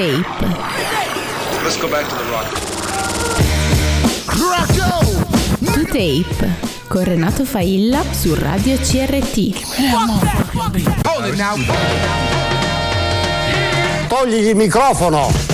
Tape. Let's go back to the rock. To Tape con Renato Failla su Radio CRT. Togli il microfono.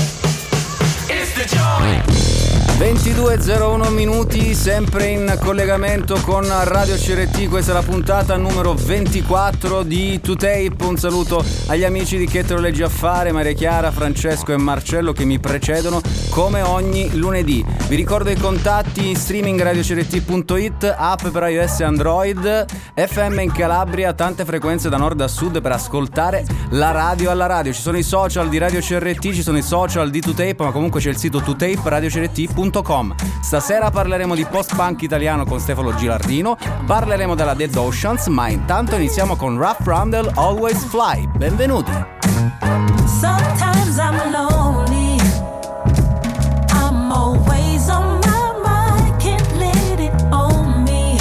22.01 minuti, sempre in collegamento con Radio CRT. Questa è la puntata numero 24 di To Tape. Un saluto agli amici di Che te lo leggi a fare, Maria Chiara, Francesco e Marcello, che mi precedono come ogni lunedì. Vi ricordo i contatti: streaming radiocrt.it, app per iOS e Android, FM in Calabria, tante frequenze da nord a sud per ascoltare la radio alla radio. Ci sono i social di Radio CRT, ci sono i social di To Tape, ma comunque c'è il sito To Tape, radiocrt.it. Stasera parleremo di post-punk italiano con Stefano Gilardino, parleremo della Dead Oceans, ma intanto iniziamo con Rough Rundle, Always Fly. Benvenuti. Sometimes I'm lonely, I'm always on my mind, can't let it own me.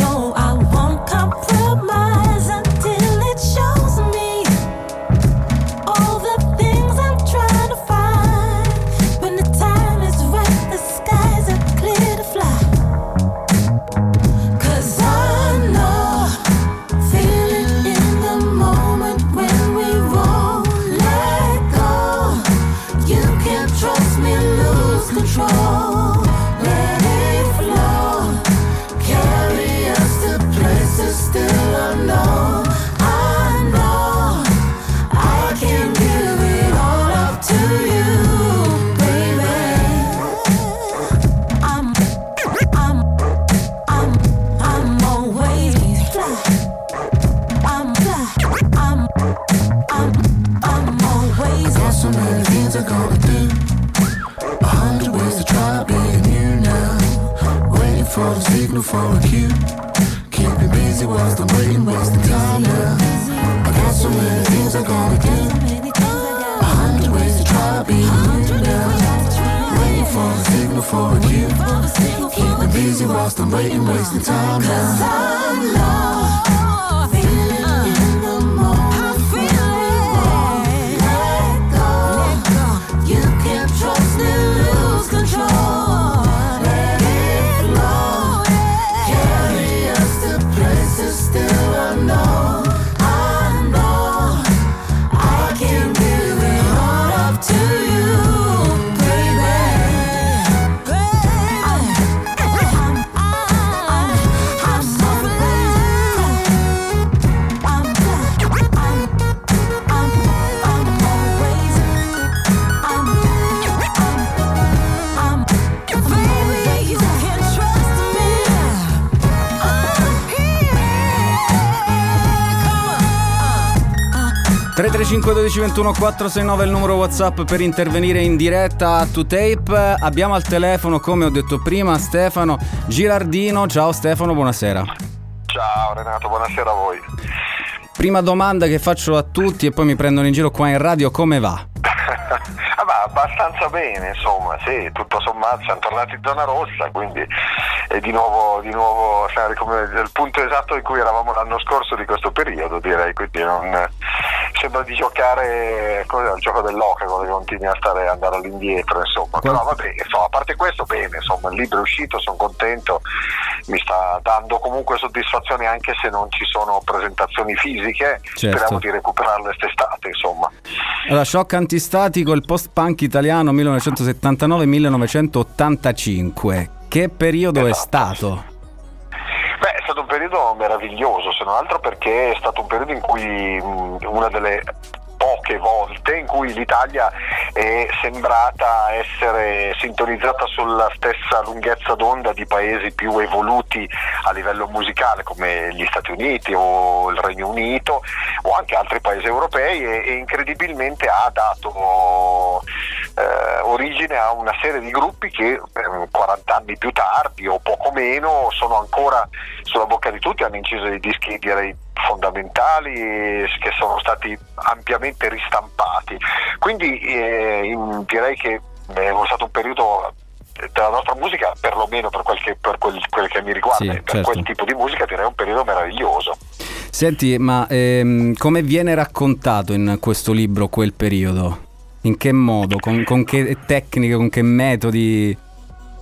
No, I won't compromise until it shows me all the things I'm trying to find. For a cue, keep me busy whilst I'm waiting, wasting time now. I got so many things I gotta do, 100 ways to try to be you now. Waiting for a signal for a cue, keep me busy whilst I'm waiting, wasting time now. 'Cause I'm lost. è il numero WhatsApp per intervenire in diretta a To Tape. Abbiamo al telefono, come ho detto prima, Stefano Gilardino. Ciao Stefano, buonasera. Ciao Renato, buonasera a voi. Prima domanda che faccio a tutti e poi mi prendono in giro qua in radio: come va? Va abbastanza bene, insomma, sì, tutto sommato siamo tornati in zona rossa, quindi è di nuovo come il punto esatto in cui eravamo l'anno scorso di questo periodo, direi, quindi non sembra di giocare al gioco dell'oca, che continui a andare all'indietro, insomma. Però vabbè, a parte questo, bene, insomma, il libro è uscito, sono contento, mi sta dando comunque soddisfazione anche se non ci sono presentazioni fisiche, certo. Speriamo di recuperarle quest'estate, insomma. Allora, Shock Antistatico, il post-punk italiano 1979-1985, che periodo esatto. È stato? Beh, è stato un periodo meraviglioso, se non altro perché è stato un periodo in cui una delle poche volte in cui l'Italia è sembrata essere sintonizzata sulla stessa lunghezza d'onda di paesi più evoluti a livello musicale come gli Stati Uniti o il Regno Unito o anche altri paesi europei, e incredibilmente ha dato origine a una serie di gruppi che 40 anni più tardi o poco meno sono ancora sulla bocca di tutti, hanno inciso dei dischi, direi, fondamentali che sono stati ampiamente ristampati, quindi direi che è stato un periodo della nostra musica, perlomeno per quel che mi riguarda, sì, per certo. Quel tipo di musica, direi un periodo meraviglioso. Senti, ma come viene raccontato in questo libro quel periodo? In che modo? Con che tecniche? Con che metodi?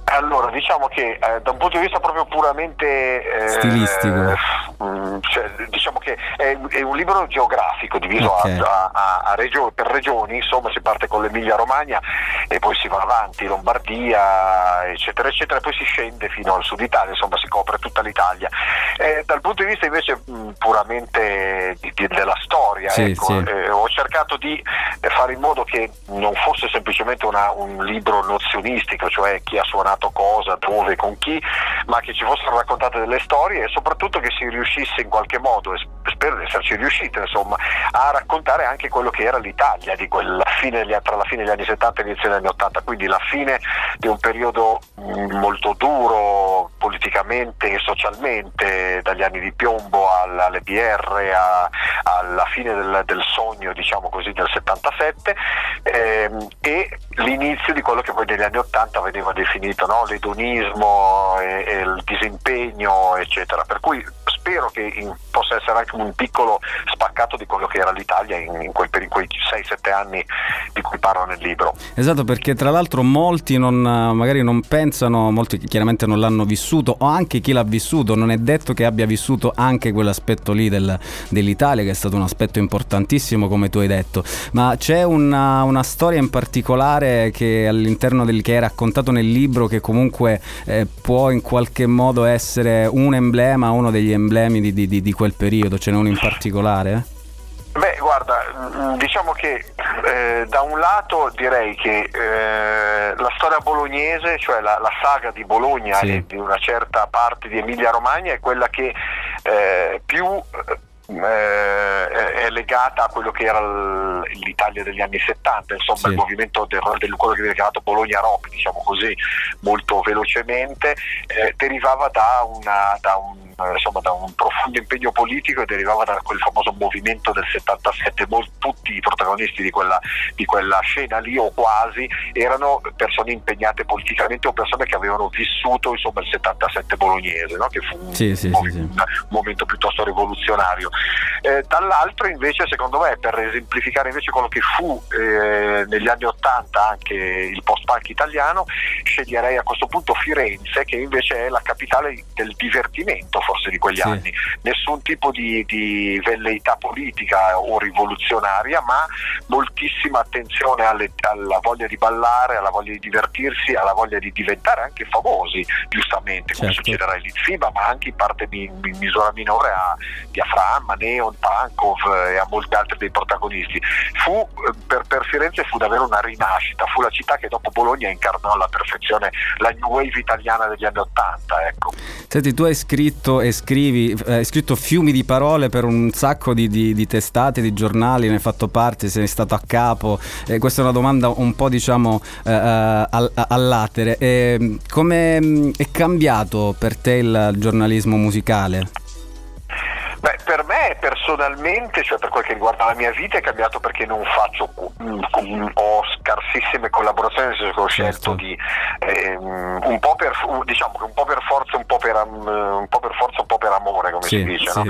Allora, diciamo che da un punto di vista proprio puramente stilistico, cioè, diciamo che è un libro geografico diviso per regioni, insomma si parte con l'Emilia Romagna e poi si va avanti, Lombardia eccetera eccetera, e poi si scende fino al sud Italia, insomma si copre tutta l'Italia. Dal punto di vista invece puramente della storia, ho cercato di fare in modo che non fosse semplicemente un libro nozionistico, cioè chi ha suonato cosa, dove, con chi, ma che ci fossero raccontate delle storie e soprattutto che si riuscisse in qualche modo, spero di esserci riuscito insomma, a raccontare anche quello che era l'Italia di quella fine, tra la fine degli anni 70 e l'inizio degli anni 80, quindi la fine di un periodo molto duro politicamente e socialmente, dagli anni di piombo alle BR, alla fine del sogno, diciamo così, del 77, e l'inizio di quello che poi negli anni 80 veniva definito, no? L'edonismo e il disimpegno eccetera, per cui spero che possa essere anche un piccolo spaccato di quello che era l'Italia in quei 6-7 anni di cui parlo nel libro. Esatto, perché tra l'altro molti magari non pensano, molti chiaramente non l'hanno vissuto, o anche chi l'ha vissuto non è detto che abbia vissuto anche quell'aspetto lì dell'Italia, che è stato un aspetto importantissimo come tu hai detto. Ma c'è una storia in particolare che è raccontato nel libro che comunque può in qualche modo essere un emblema, uno degli emblemi di quel periodo, ce n'è uno in particolare? Beh, guarda, diciamo che da un lato direi che la storia bolognese, cioè la saga di Bologna e di una certa parte di Emilia Romagna è quella che più è legata a quello che era l'Italia degli anni 70, insomma il movimento del quello che viene chiamato Bologna Rock, diciamo così molto velocemente, derivava da un profondo impegno politico e derivava da quel famoso movimento del 77. Tutti i protagonisti di quella scena lì, o quasi, erano persone impegnate politicamente o persone che avevano vissuto insomma il 77 bolognese, no? Che fu un momento piuttosto rivoluzionario. Dall'altro invece, secondo me, per esemplificare invece quello che fu negli anni 80 anche il post-punk italiano, sceglierei a questo punto Firenze, che invece è la capitale del divertimento forse di quegli anni. Nessun tipo di velleità politica o rivoluzionaria, ma moltissima attenzione alla voglia di ballare, alla voglia di divertirsi, alla voglia di diventare anche famosi, giustamente, come succederà in Litfiba, ma anche in parte in misura minore a Diaframma, Neon, Pankov e a molti altri dei protagonisti. Fu per Firenze fu davvero una rinascita, fu la città che dopo Bologna incarnò alla perfezione la new wave italiana degli anni 80, ecco. Senti, tu hai scritto e scrivi, hai scritto fiumi di parole per un sacco di testate, di giornali, ne hai fatto parte, sei stato a capo, questa è una domanda un po' diciamo all'atere, come è cambiato per te il giornalismo musicale? Beh, per me personalmente, cioè per quel che riguarda la mia vita, è cambiato perché non faccio, ho scarsissime collaborazioni, nel senso che ho scelto di un po' per forza, un po' per amore, come si dice, no?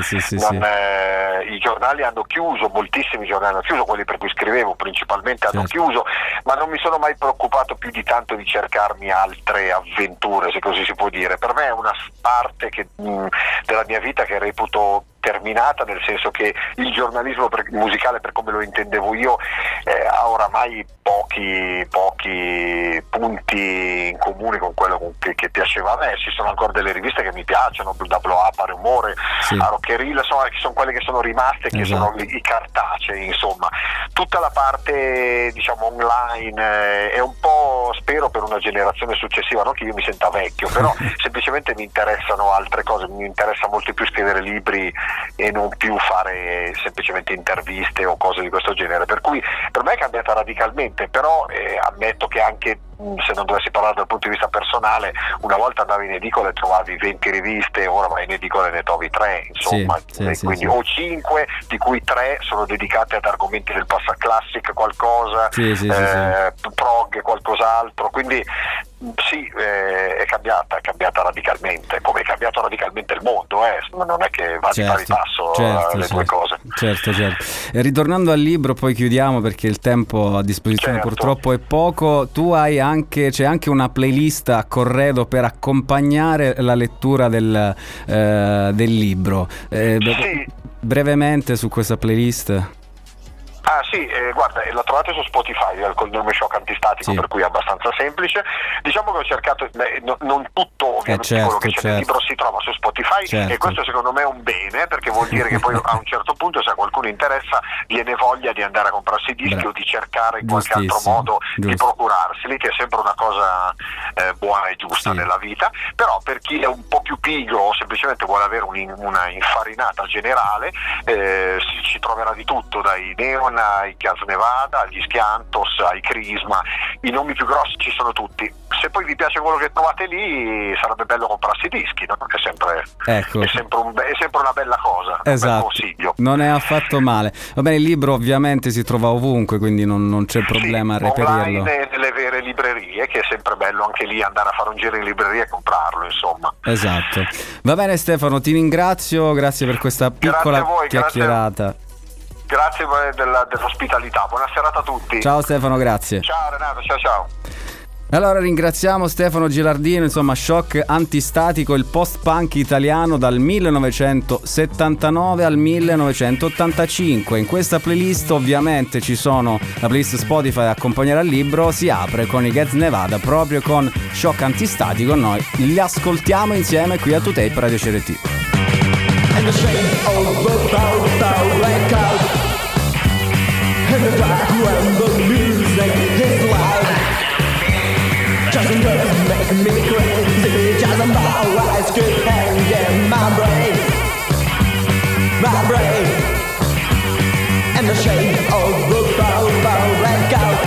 I giornali hanno chiuso, moltissimi giornali hanno chiuso, quelli per cui scrivevo principalmente hanno chiuso, ma non mi sono mai preoccupato più di tanto di cercarmi altre avventure, se così si può dire. Per me è una parte della mia vita che reputo terminata, nel senso che il giornalismo musicale, per come lo intendevo io, ha oramai pochi punti in comune con quello che piaceva a me. Ci sono ancora delle riviste che mi piacciono, WA, Pare Umore, a Rockerilla, insomma che sono quelle che sono rimaste, che sono i cartacei, insomma. Tutta la parte diciamo online è un po', spero, per una generazione successiva, non che io mi senta vecchio, però semplicemente mi interessano altre cose, mi interessa molto più scrivere libri e non più fare semplicemente interviste o cose di questo genere, per cui per me è cambiata radicalmente. Però ammetto che anche se non dovessi parlare dal punto di vista personale, una volta andavi in edicola e trovavi 20 riviste, ora vai in edicola e ne trovi 3, insomma, quindi o 5, di cui 3 sono dedicate ad argomenti del passato, classic qualcosa, prog qualcos'altro, quindi Sì, è cambiata radicalmente, come è cambiato radicalmente il mondo, non è che va di pari passo le due cose. Certo. Ritornando al libro, poi chiudiamo perché il tempo a disposizione purtroppo è poco. Tu hai anche, c'è anche una playlist a corredo per accompagnare la lettura del libro. Sì. Brevemente su questa playlist. Guarda, la trovate su Spotify col nome Shock Antistatico, per cui è abbastanza semplice. Diciamo che ho cercato, non tutto ovviamente, quello che c'è nel libro si trova su Spotify, e questo secondo me è un bene, perché vuol dire che poi a un certo punto, se a qualcuno interessa, viene voglia di andare a comprarsi i dischi o di cercare in qualche altro modo di procurarseli, che è sempre una cosa buona e giusta nella vita. Però per chi è un po' più pigro o semplicemente vuole avere una infarinata generale, si troverà di tutto, dai neon ai Chiaz Nevada, agli Schiantos, ai Crisma, i nomi più grossi ci sono tutti. Se poi vi piace quello che trovate lì, sarebbe bello comprarsi i dischi, no? Perché è sempre una bella cosa, un bel consiglio. Non è affatto male. Va bene, il libro ovviamente si trova ovunque, quindi non c'è problema a reperirlo. Online, nelle vere librerie, che è sempre bello anche lì andare a fare un giro in libreria e comprarlo, insomma. Esatto. Va bene Stefano, ti ringrazio, grazie per questa piccola chiacchierata. Grazie dell'ospitalità, buona serata a tutti. Ciao Stefano, grazie. Ciao Renato, ciao. Allora ringraziamo Stefano Gilardino, insomma Shock Antistatico, il post-punk italiano dal 1979 al 1985. In questa playlist ovviamente ci sono la playlist Spotify a accompagnare al libro, si apre con i Gaz Nevada, proprio con Shock Antistatico, noi li ascoltiamo insieme qui a To Tape Radio CRT. And the shame of the town blackout, in the dark when the music is loud. Doesn't make me crazy, just my eyes could hang in my brain. And the shame of the town blackout.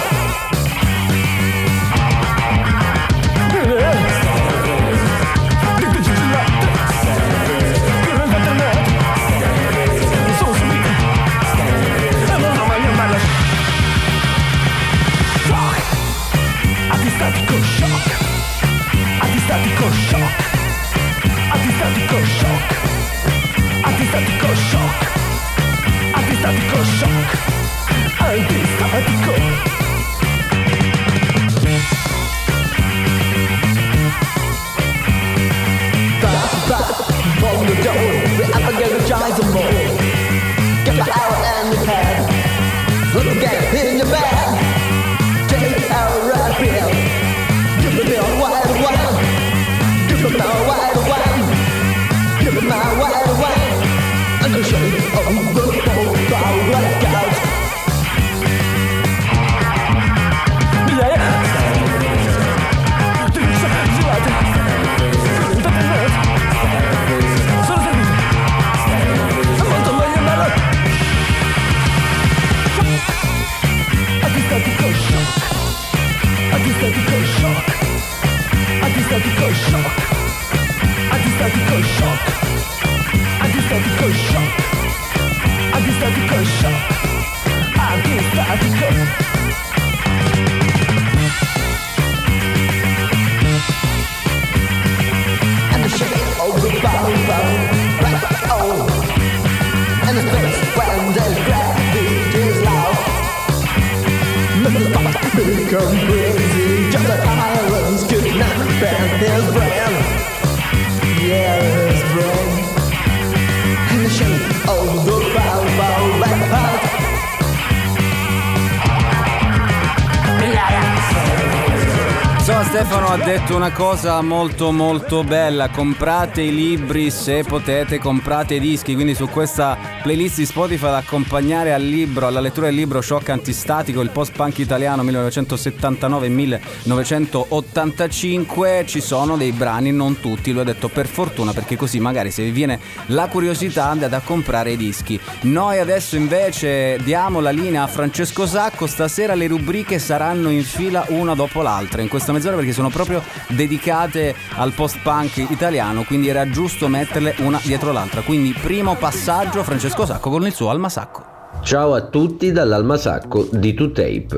Stefano ha detto una cosa molto molto bella: comprate i libri se potete, comprate i dischi. Quindi su questa playlist di Spotify ad accompagnare al libro, alla lettura del libro Shock Antistatico, il post-punk italiano 1979-1985, ci sono dei brani, non tutti, lui ha detto per fortuna, perché così magari se vi viene la curiosità andate a comprare i dischi. Noi adesso invece diamo la linea a Francesco Sacco. Stasera le rubriche saranno in fila una dopo l'altra in questa mezz'ora, perché sono proprio dedicate al post-punk italiano, quindi era giusto metterle una dietro l'altra. Quindi primo passaggio, Francesco Sacco con il suo Almasacco. Ciao a tutti dall'Almasacco di To Tape.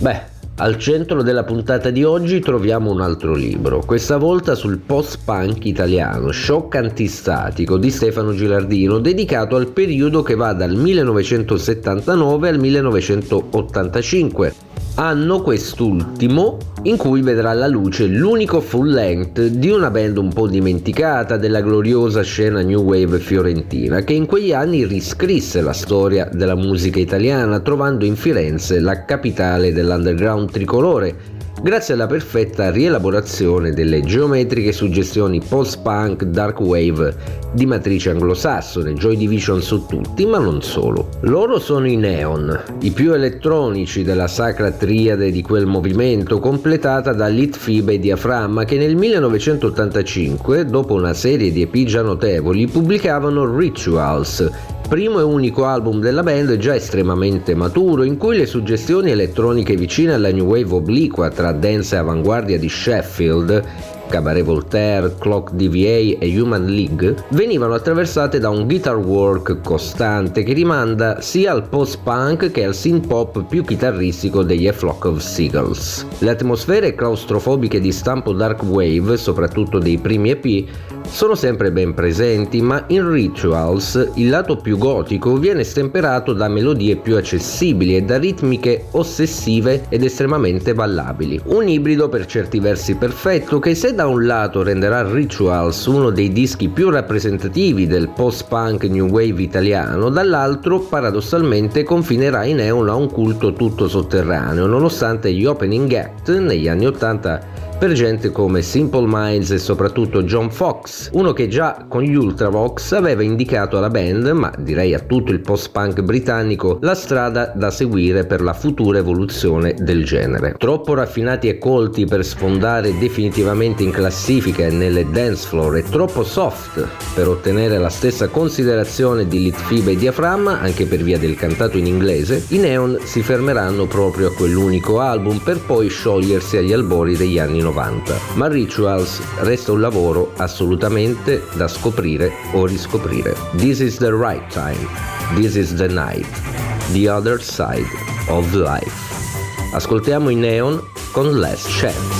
Beh, Al centro della puntata di oggi troviamo un altro libro, questa volta sul post-punk italiano, Shock Antistatico di Stefano Gilardino, dedicato al periodo che va dal 1979 al 1985, anno quest'ultimo in cui vedrà la luce l'unico full length di una band un po' dimenticata della gloriosa scena new wave fiorentina, che in quegli anni riscrisse la storia della musica italiana, trovando in Firenze la capitale dell'underground tricolore grazie alla perfetta rielaborazione delle geometriche suggestioni post-punk dark wave di matrice anglosassone, Joy Division su tutti, ma non solo. Loro sono i Neon, i più elettronici della sacra triade di quel movimento, completata da Litfiba e Diaframma, che nel 1985, dopo una serie di EP già notevoli, pubblicavano Rituals, primo e unico album della band già estremamente maturo, in cui le suggestioni elettroniche vicine alla new wave obliqua tra dance e avanguardia di Sheffield, Cabaret Voltaire, Clock DVA e Human League, venivano attraversate da un guitar work costante che rimanda sia al post-punk che al synth pop più chitarristico degli A Flock of Seagulls. Le atmosfere claustrofobiche di stampo dark wave, soprattutto dei primi EP, sono sempre ben presenti, ma in Rituals il lato più gotico viene stemperato da melodie più accessibili e da ritmiche ossessive ed estremamente ballabili. Un ibrido per certi versi perfetto che, se da un lato renderà Rituals uno dei dischi più rappresentativi del post-punk new wave italiano, dall'altro paradossalmente confinerà i Neon a un culto tutto sotterraneo, nonostante gli opening act negli anni 80 per gente come Simple Minds e soprattutto John Fox, uno che già con gli Ultravox aveva indicato alla band, ma direi a tutto il post-punk britannico, la strada da seguire per la futura evoluzione del genere. Troppo raffinati e colti per sfondare definitivamente in classifica e nelle dance floor, e troppo soft per ottenere la stessa considerazione di Litfiba e Diaframma, anche per via del cantato in inglese, i Neon si fermeranno proprio a quell'unico album per poi sciogliersi agli albori degli anni 90. Ma Rituals resta un lavoro assolutamente da scoprire o riscoprire. This is the right time, this is the night, the other side of life. Ascoltiamo i Neon con Last Chance.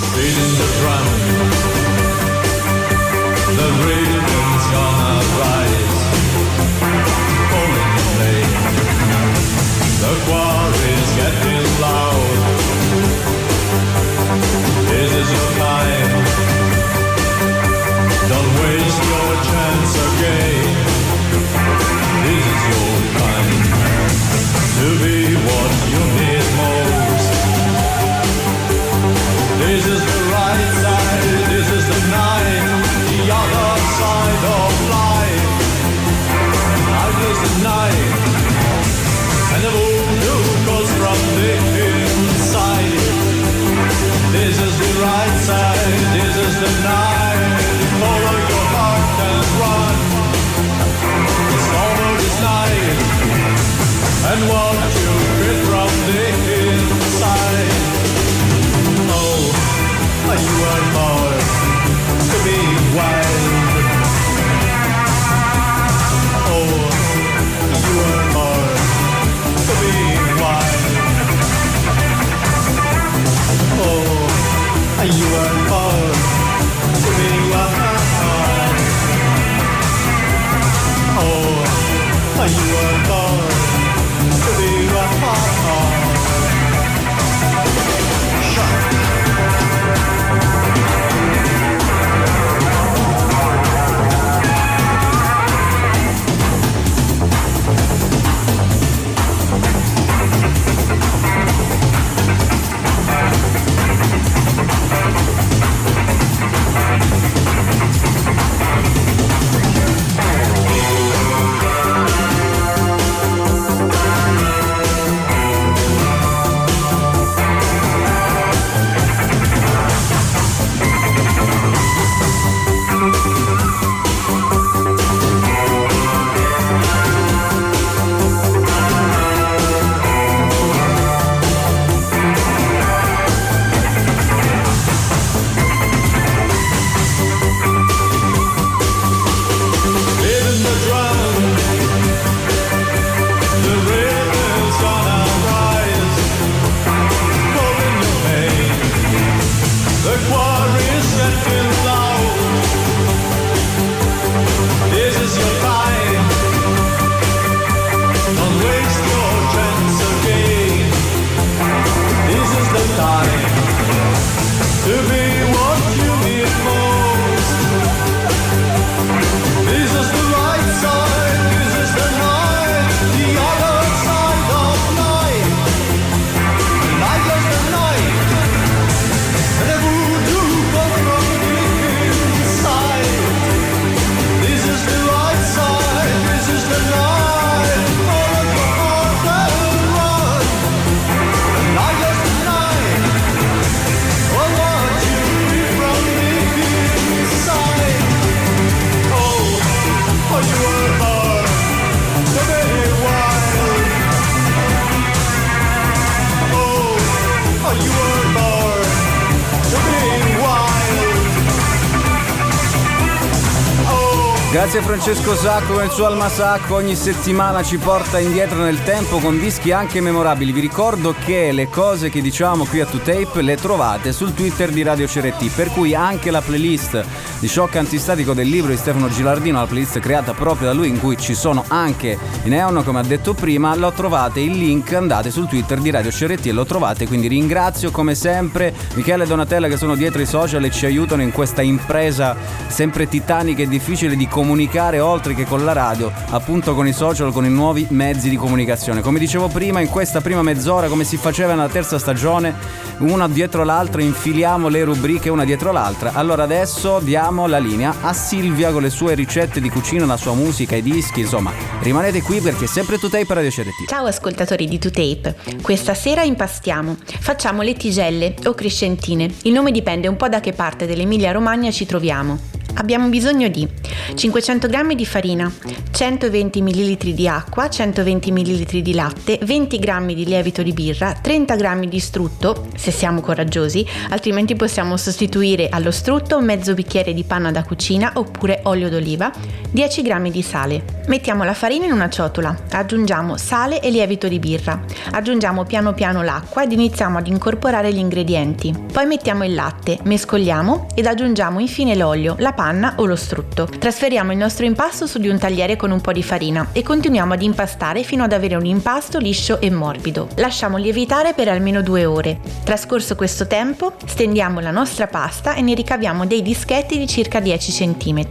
Grazie a Francesco Sacco con il suo Almasacco, ogni settimana ci porta indietro nel tempo con dischi anche memorabili. Vi ricordo che le cose che diciamo qui a To Tape le trovate sul Twitter di Radio CRT, per cui anche la playlist di Shock Antistatico del libro di Stefano Gilardino, la playlist creata proprio da lui in cui ci sono anche i Neon, come ha detto prima, lo trovate, il link, andate sul Twitter di Radio CRT e lo trovate. Quindi ringrazio come sempre Michele e Donatella che sono dietro i social e ci aiutano in questa impresa sempre titanica e difficile di comunicare oltre che con la radio, appunto con i social, con i nuovi mezzi di comunicazione. Come dicevo prima, in questa prima mezz'ora, come si faceva nella terza stagione, una dietro l'altra infiliamo le rubriche una dietro l'altra. Allora adesso diamo la linea a Silvia con le sue ricette di cucina, la sua musica, i dischi, insomma rimanete qui perché è sempre To Tape per Radio CRT. Ciao ascoltatori di To Tape, questa sera impastiamo, facciamo le tigelle o crescentine, il nome dipende un po' da che parte dell'Emilia Romagna ci troviamo. Abbiamo bisogno di 500 g di farina, 120 ml di acqua, 120 ml di latte, 20 g di lievito di birra, 30 g di strutto, se siamo coraggiosi, altrimenti possiamo sostituire allo strutto mezzo bicchiere di panna da cucina oppure olio d'oliva, 10 g di sale. Mettiamo la farina in una ciotola, aggiungiamo sale e lievito di birra, aggiungiamo piano piano l'acqua ed iniziamo ad incorporare gli ingredienti. Poi mettiamo il latte, mescoliamo ed aggiungiamo infine l'olio, la panna o lo strutto. Trasferiamo il nostro impasto su di un tagliere con un po' di farina e continuiamo ad impastare fino ad avere un impasto liscio e morbido. Lasciamo lievitare per almeno 2 ore. Trascorso questo tempo, stendiamo la nostra pasta e ne ricaviamo dei dischetti di circa 10 cm.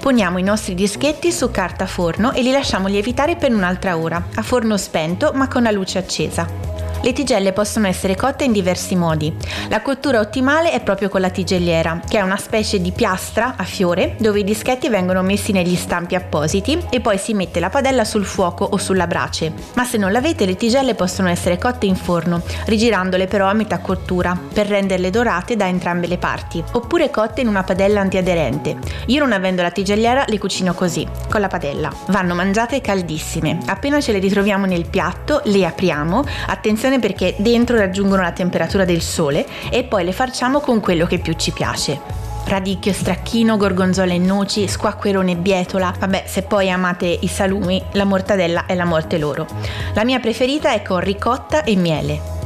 Poniamo i nostri dischetti su carta forno e li lasciamo lievitare per un'altra ora, a forno spento ma con la luce accesa. Le tigelle possono essere cotte in diversi modi. La cottura ottimale è proprio con la tigelliera, che è una specie di piastra a fiore dove i dischetti vengono messi negli stampi appositi e poi si mette la padella sul fuoco o sulla brace. Ma se non l'avete, le tigelle possono essere cotte in forno, rigirandole però a metà cottura per renderle dorate da entrambe le parti, oppure cotte in una padella antiaderente. Io, non avendo la tigelliera, le cucino così, con la padella. Vanno mangiate caldissime. Appena ce le ritroviamo nel piatto, le apriamo, attenzione perché dentro raggiungono la temperatura del sole, e poi le farciamo con quello che più ci piace. Radicchio, stracchino, gorgonzola e noci, squacquerone e bietola. Vabbè, se poi amate i salumi, la mortadella è la morte loro. La mia preferita è con ricotta e miele.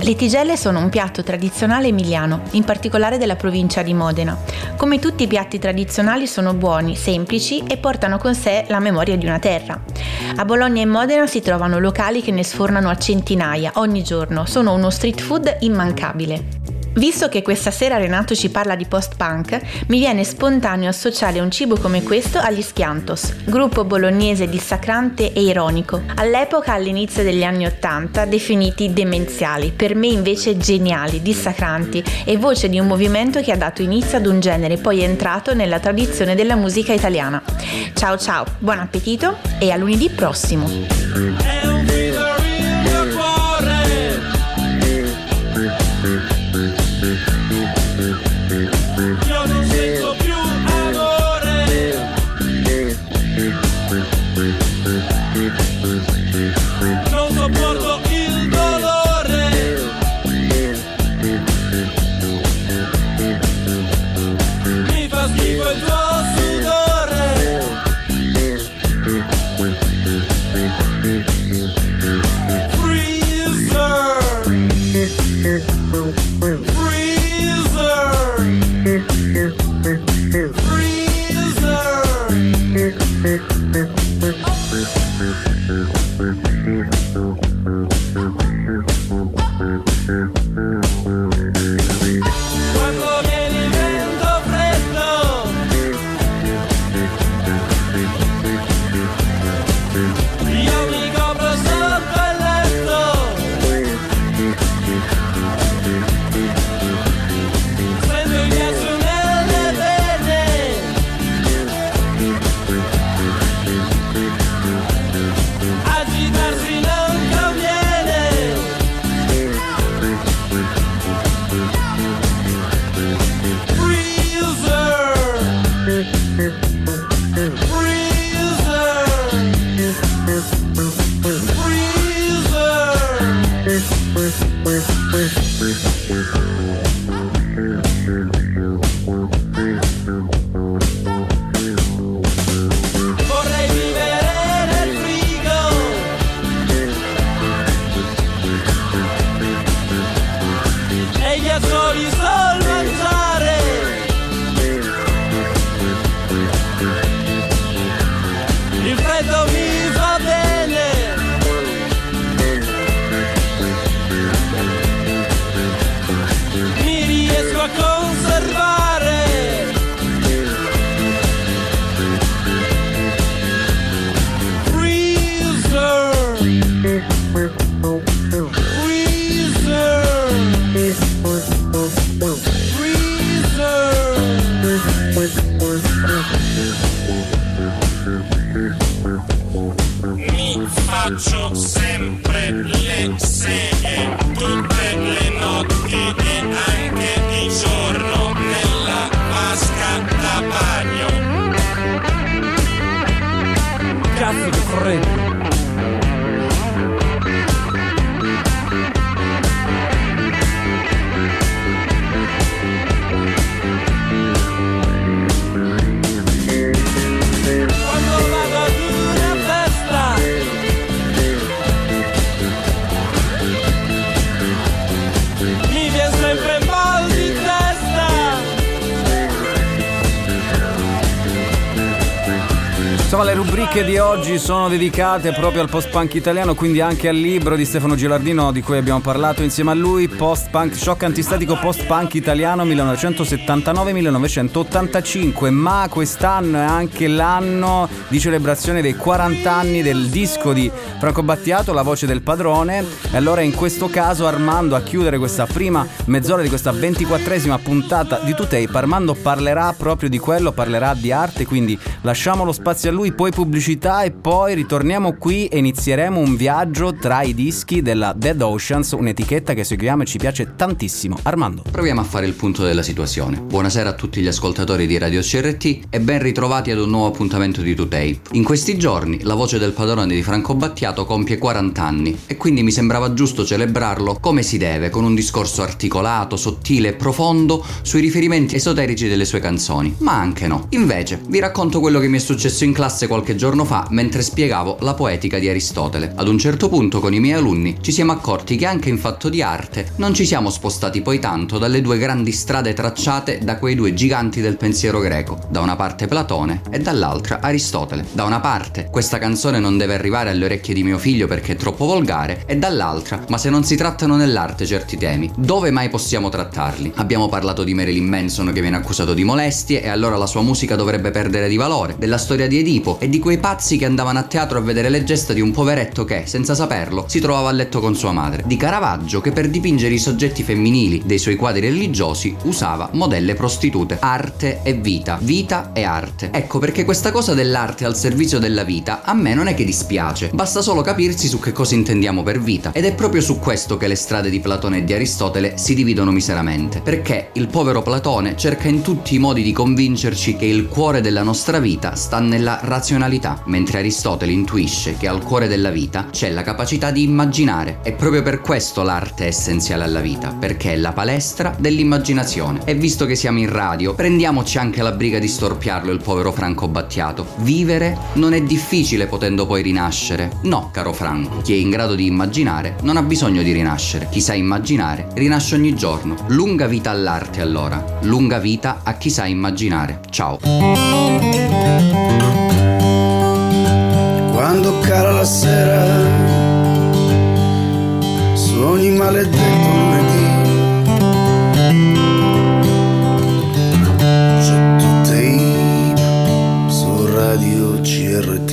Le tigelle sono un piatto tradizionale emiliano, in particolare della provincia di Modena. Come tutti i piatti tradizionali sono buoni, semplici e portano con sé la memoria di una terra. A Bologna e Modena si trovano locali che ne sfornano a centinaia ogni giorno, sono uno street food immancabile. Visto che questa sera Renato ci parla di post-punk, mi viene spontaneo associare un cibo come questo agli Schiantos, gruppo bolognese dissacrante e ironico, all'epoca all'inizio degli anni '80 definiti demenziali, per me invece geniali, dissacranti e voce di un movimento che ha dato inizio ad un genere poi entrato nella tradizione della musica italiana. Ciao ciao, buon appetito e a lunedì prossimo! We'll sempre le 6, tutte le notti e anche di giorno nella vasca da bagno. Cazzo di corrente. Insomma, le rubriche di oggi sono dedicate proprio al post-punk italiano, quindi anche al libro di Stefano Gilardino di cui abbiamo parlato insieme a lui, Post-punk, Shock Antistatico, Post-punk italiano 1979-1985. Ma quest'anno è anche l'anno di celebrazione dei 40 anni del disco di Franco Battiato, La Voce del Padrone. E allora in questo caso Armando, a chiudere questa prima mezz'ora di questa 24esima puntata di To Tape, Armando parlerà proprio di quello, parlerà di arte, quindi lasciamo lo spazio a lui, poi pubblicità e poi ritorniamo qui e inizieremo un viaggio tra i dischi della Dead Oceans, un'etichetta che seguiamo e ci piace tantissimo. Armando, proviamo a fare il punto della situazione. Buonasera a tutti gli ascoltatori di Radio CRT e ben ritrovati ad un nuovo appuntamento di To Tape. In questi giorni La Voce del Padrone di Franco Battiato compie 40 anni e quindi mi sembrava giusto celebrarlo come si deve, con un discorso articolato, sottile e profondo sui riferimenti esoterici delle sue canzoni, ma anche no. Invece vi racconto quello che mi è successo in classe qualche giorno fa mentre spiegavo la poetica di Aristotele. Ad un certo punto con i miei alunni ci siamo accorti che anche in fatto di arte non ci siamo spostati poi tanto dalle due grandi strade tracciate da quei due giganti del pensiero greco, da una parte Platone e dall'altra Aristotele. Da una parte questa canzone non deve arrivare alle orecchie di mio figlio perché è troppo volgare, e dall'altra ma se non si trattano nell'arte certi temi, dove mai possiamo trattarli? Abbiamo parlato di Marilyn Manson che viene accusato di molestie e allora la sua musica dovrebbe perdere di valore, della storia di Edipo e di quei pazzi che andavano a teatro a vedere le gesta di un poveretto che, senza saperlo, si trovava a letto con sua madre, di Caravaggio che per dipingere i soggetti femminili dei suoi quadri religiosi usava modelle prostitute. Arte e vita, vita e arte. Ecco perché questa cosa dell'arte al servizio della vita a me non è che dispiace, basta solo capirsi su che cosa intendiamo per vita, ed è proprio su questo che le strade di Platone e di Aristotele si dividono miseramente, perché il povero Platone cerca in tutti i modi di convincerci che il cuore della nostra vita sta nella razionalità, mentre Aristotele intuisce che al cuore della vita c'è la capacità di immaginare. È proprio per questo l'arte è essenziale alla vita, perché è la palestra dell'immaginazione. E visto che siamo in radio, prendiamoci anche la briga di storpiarlo il povero Franco Battiato. Vivere non è difficile potendo poi rinascere. No, caro Franco, chi è in grado di immaginare non ha bisogno di rinascere. Chi sa immaginare rinasce ogni giorno. Lunga vita all'arte allora, lunga vita a chi sa immaginare. Ciao. Quando cala la sera su ogni maledetto lunedì c'è To Tape su Radio CRT.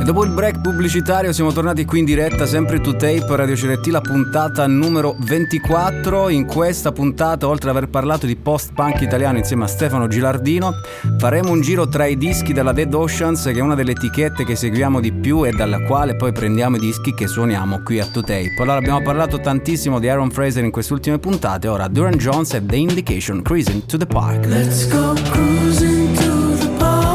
E dopo il break pubblicitario siamo tornati qui in diretta, sempre To Tape Radio CRT, la puntata numero 24. In questa puntata, oltre ad aver parlato di post-punk italiano insieme a Stefano Gilardino, faremo un giro tra i dischi della Dead Oceans, che è una delle etichette che seguiamo di più e dalla quale poi prendiamo i dischi che suoniamo qui a To Tape. Allora, abbiamo parlato tantissimo di Aaron Fraser in queste ultime puntate, ora Durand Jones and the Indications, Cruising to the Park. Let's go cruising to the park.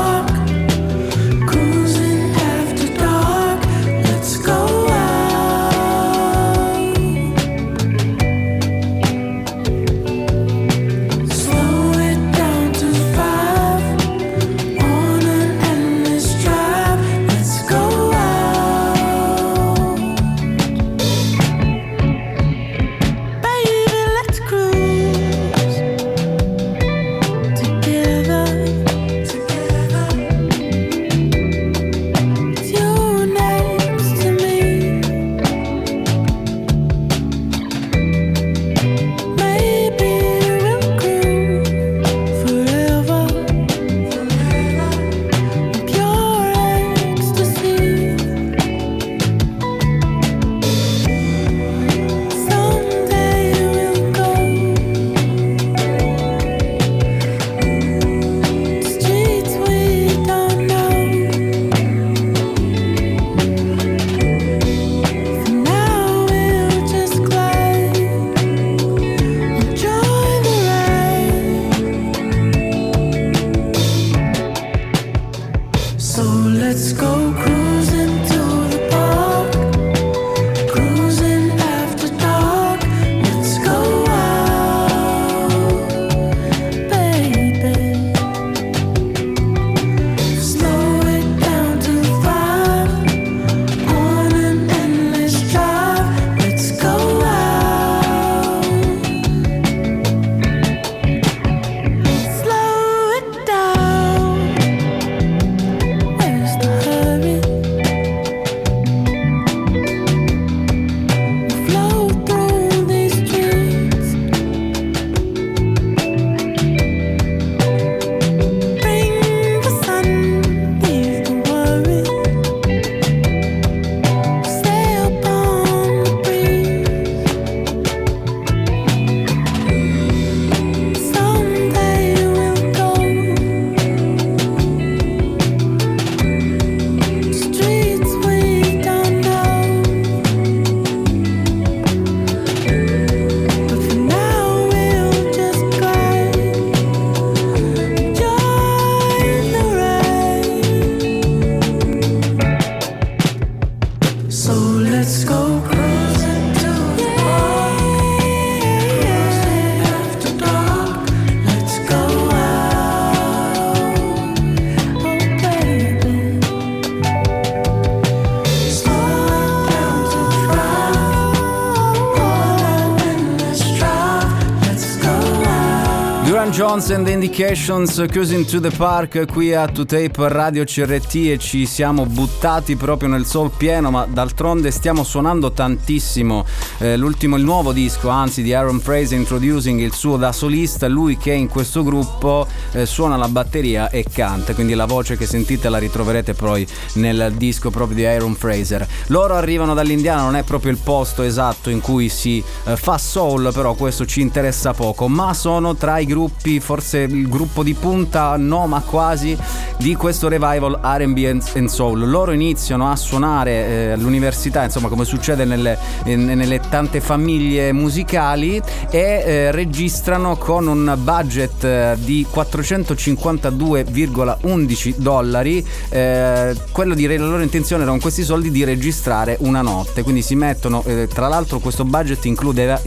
Jones and the Indications, Cruising to the Park, qui a To Tape Radio CRT, e ci siamo buttati proprio nel soul pieno, ma d'altronde stiamo suonando tantissimo. Il nuovo disco, anzi, di Aaron Fraser, Introducing, il suo da solista, lui che in questo gruppo suona la batteria e canta, quindi la voce che sentite la ritroverete poi nel disco proprio di Aaron Fraser. Loro arrivano dall'Indiana, non è proprio il posto esatto in cui si fa soul, però questo ci interessa poco, ma sono tra i gruppi, forse il gruppo di punta, no ma quasi, di questo revival R&B and soul. Loro iniziano a suonare all'università, insomma, come succede nelle tante famiglie musicali, e registrano con un budget di $452,11. Quello di la loro intenzione era, con questi soldi, di registrare una notte, quindi si mettono, tra l'altro questo budget includeva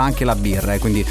anche la birra, quindi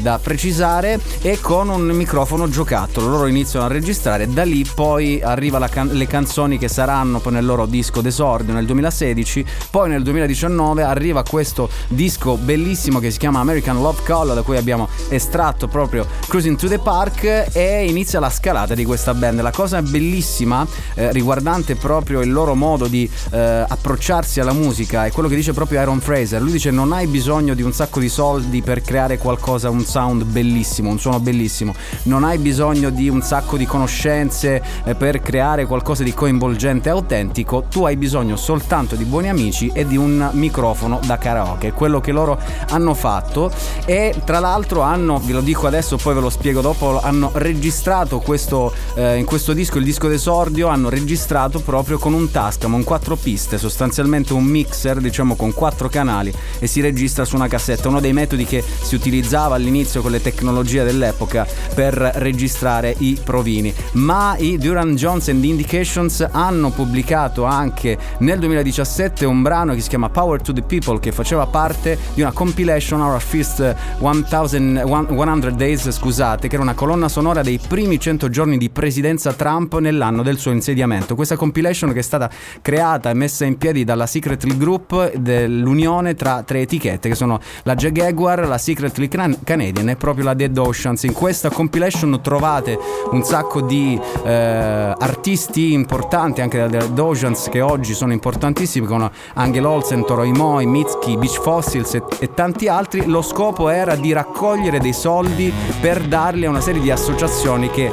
da precisare, e con un microfono giocattolo loro iniziano a registrare. Da lì poi arriva le canzoni che saranno poi nel loro disco d'esordio nel 2016, poi nel 2019 arriva questo disco bellissimo che si chiama American Love Call, da cui abbiamo estratto proprio Cruising to the Park, e inizia la scalata di questa band. La cosa bellissima riguardante proprio il loro modo di approcciarsi alla musica è quello che dice proprio Aaron Fraser. Lui dice: non hai bisogno di un sacco di soldi per creare qualcosa, un sound bellissimo, un suono bellissimo, non hai bisogno di un sacco di conoscenze per creare qualcosa di coinvolgente e autentico, tu hai bisogno soltanto di buoni amici e di un microfono da karaoke. Quello che loro hanno fatto, e tra l'altro hanno, ve lo dico adesso, poi ve lo spiego dopo, hanno registrato questo in questo disco, il disco d'esordio, hanno registrato proprio con un Tascam, un 4 piste, sostanzialmente un mixer, diciamo, con 4 canali, e si registra su una cassetta, uno dei metodi che si utilizzava all'inizio con le tecnologie dell'epoca per registrare i provini. Ma i Durand Jones and the Indications hanno pubblicato anche nel 2017 un brano che si chiama Power to the People, che faceva parte di una compilation, Our First 100 Days, scusate, che era una colonna sonora dei primi 100 giorni di presidenza Trump nell'anno del suo insediamento. Questa compilation, che è stata creata e messa in piedi dalla Secretly Group, dell'unione tra 3 etichette che sono la Jaguar, la Secretly Canadian e proprio la Dead Oceans. In questa compilation trovate un sacco di artisti importanti anche della Dead Oceans, che oggi sono importantissimi, con Angel Olsen, Toro Imoi, Mitski, Beach Fossils e tanti altri. Lo scopo era di raccogliere dei soldi per darli a una serie di associazioni che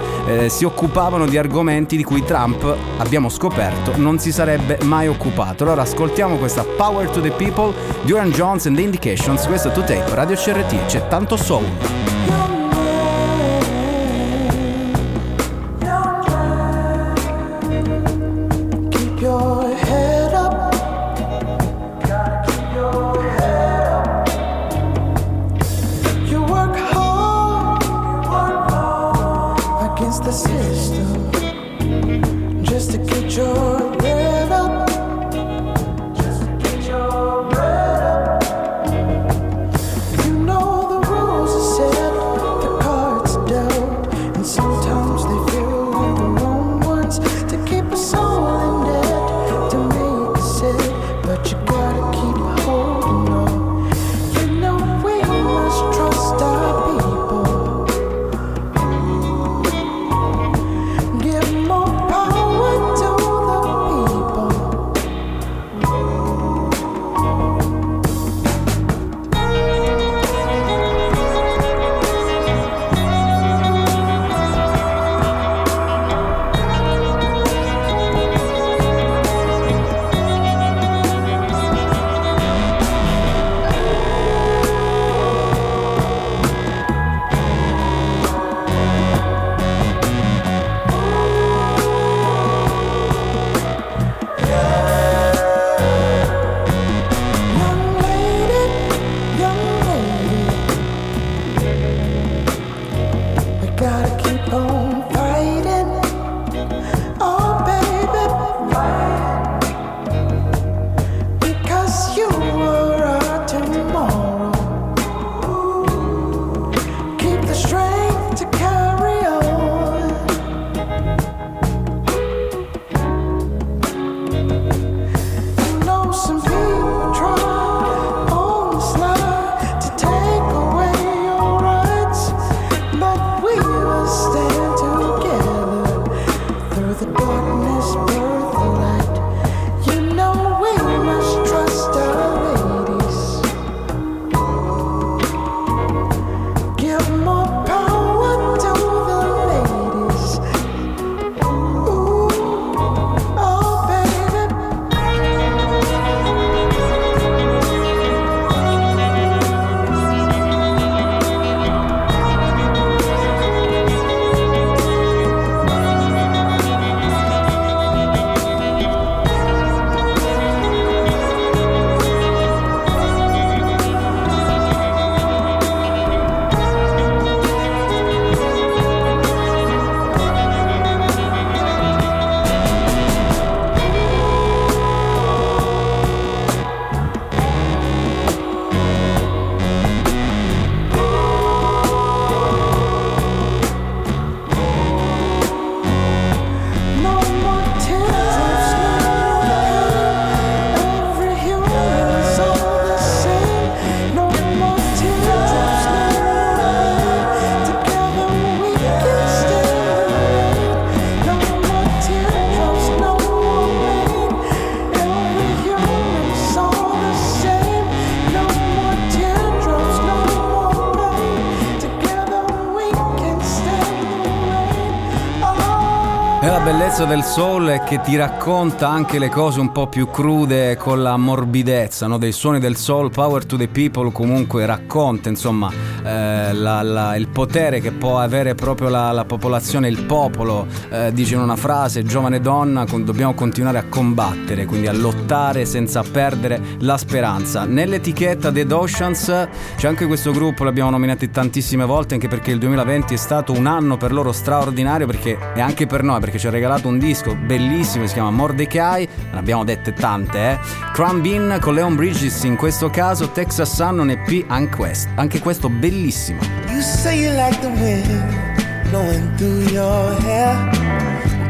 si occupavano di argomenti di cui Trump, abbiamo scoperto, non si sarebbe mai occupato. Allora ascoltiamo questa Power to the People, Durand Jones and the Indications. Questo è To Tape Radio CRT, c'è tanto soul. Give more power to the people. E la bellezza del soul è che ti racconta anche le cose un po' più crude con la morbidezza, no? Dei suoni del soul. Power to the People comunque racconta, insomma, il potere che può avere proprio la popolazione, il popolo. Dice in una frase: giovane donna, dobbiamo continuare a combattere, quindi a lottare senza perdere la speranza. Nell'etichetta Dead Oceans c'è anche questo gruppo, l'abbiamo nominato tantissime volte, anche perché il 2020 è stato un anno per loro straordinario, perché è anche per noi, perché ci ha regalato un disco bellissimo, si chiama Mordecai, ne abbiamo dette tante, Crumbin con Leon Bridges, in questo caso Texas Sun, un EP anche questo bellissimo. You say you like the wind blowing through your hair,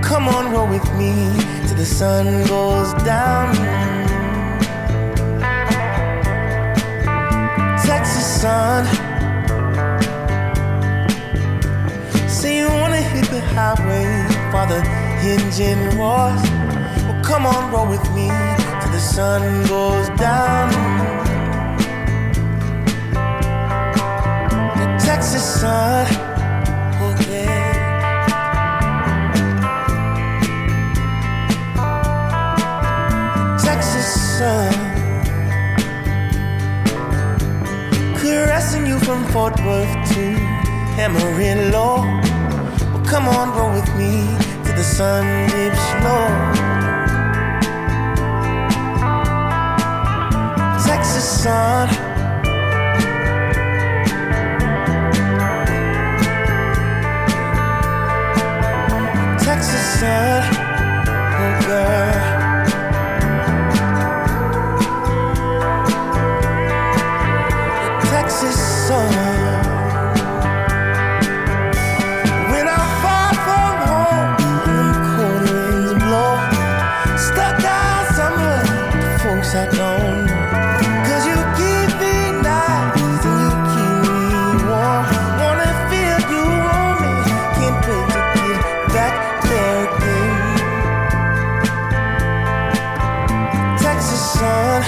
come on roll with me till the sun goes down. Texas sun, say you wanna hit the highway while the engine roars, well come on roll with me till the sun goes down. The Texas sun, oh yeah. The Texas sun, caressing you from Fort Worth to Amarillo. Come on, roll with me till the sun dips low. Texas sun, Texas sun, oh girl, Texas sun. I don't know, 'cause you keep me nice and you keep me warm. Wanna feel you on me, can't wait to get back there again. Texas sun,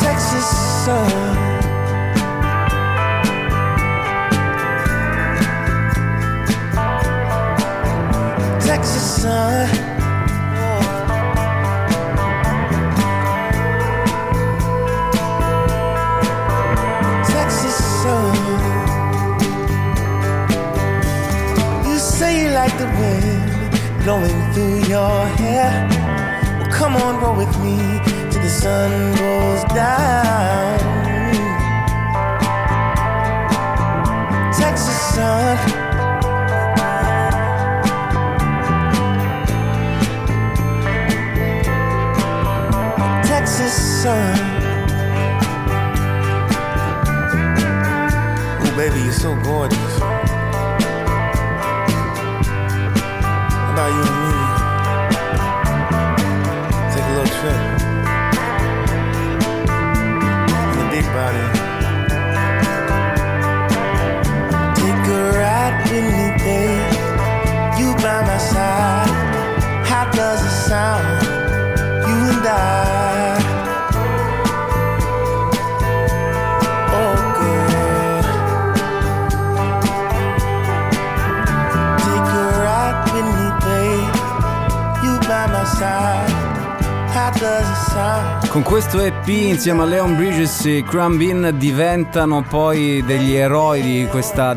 Texas sun. Texas sun. You say you like the wind blowing through your hair. Well, come on, roll with me till the sun goes down. Texas sun. Texas sun, oh baby, you're so gorgeous. How about you and me? Take a little trip in the big body. Take a ride with me, babe. You by my side. How does it sound? You and I. Con questo EP insieme a Leon Bridges e Crumbin diventano poi degli eroi di questa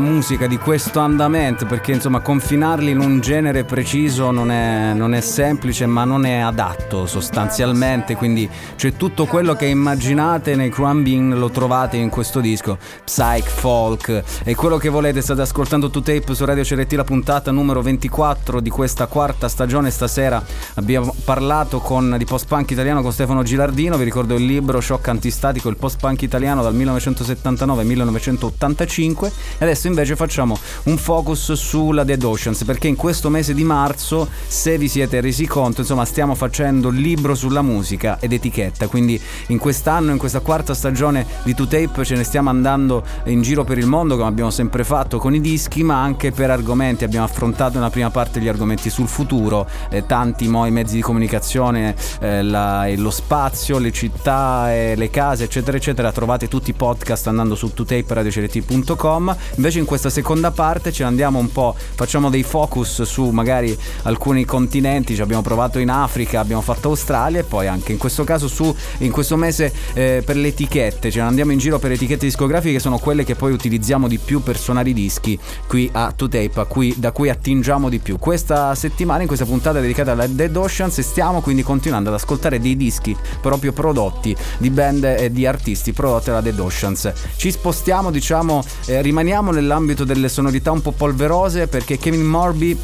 musica, di questo andamento, perché insomma confinarli in un genere preciso non è semplice, ma non è adatto sostanzialmente, quindi c'è tutto quello che immaginate nei Crumbin lo trovate in questo disco, psych, folk e quello che volete. State ascoltando To Tape su Radio CRT, la puntata numero 24 di questa quarta stagione. Stasera abbiamo parlato di post-punk italiano con Stefano Gilardino. Vi ricordo il libro Shock Antistatico, il post-punk italiano dal 1979 al 1985. E adesso invece facciamo un focus sulla Dead Oceans, perché in questo mese di marzo, se vi siete resi conto, insomma stiamo facendo il libro sulla musica ed etichetta, quindi in quest'anno, in questa quarta stagione di To Tape, ce ne stiamo andando in giro per il mondo, come abbiamo sempre fatto con i dischi, ma anche per argomenti. Abbiamo affrontato nella prima parte gli argomenti sul futuro, tanti mezzi di comunicazione, lo spazio spazio, le città, le case, eccetera eccetera, trovate tutti i podcast andando su totaperadio.com. Invece in questa seconda parte ce ne andiamo un po', facciamo dei focus su magari alcuni continenti, ci abbiamo provato in Africa, abbiamo fatto Australia, e poi anche in questo caso su, in questo mese per le etichette, ce ne andiamo in giro per etichette discografiche, che sono quelle che poi utilizziamo di più per suonare i dischi qui a To Tape, da cui attingiamo di più. Questa settimana, in questa puntata dedicata alla Dead Oceans, stiamo quindi continuando ad ascoltare dei dischi proprio prodotti di band e di artisti prodotti alla Dead Oceans. Ci spostiamo, diciamo, rimaniamo nell'ambito delle sonorità un po' polverose, perché Kevin Morby,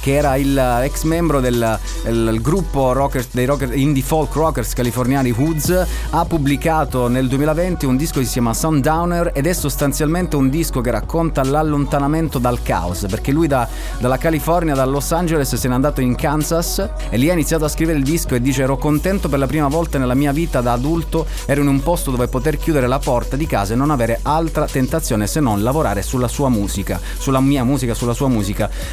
che era il ex membro del gruppo rockers, dei rockers, indie folk rockers californiani Woods, ha pubblicato nel 2020 un disco che si chiama Sundowner, ed è sostanzialmente un disco che racconta l'allontanamento dal caos, perché lui dalla California, da Los Angeles, se n'è andato in Kansas e lì ha iniziato a scrivere il disco, e dice: ero contento per la prima volta nella mia vita da adulto, ero in un posto dove poter chiudere la porta di casa e non avere altra tentazione se non lavorare sulla sua musica.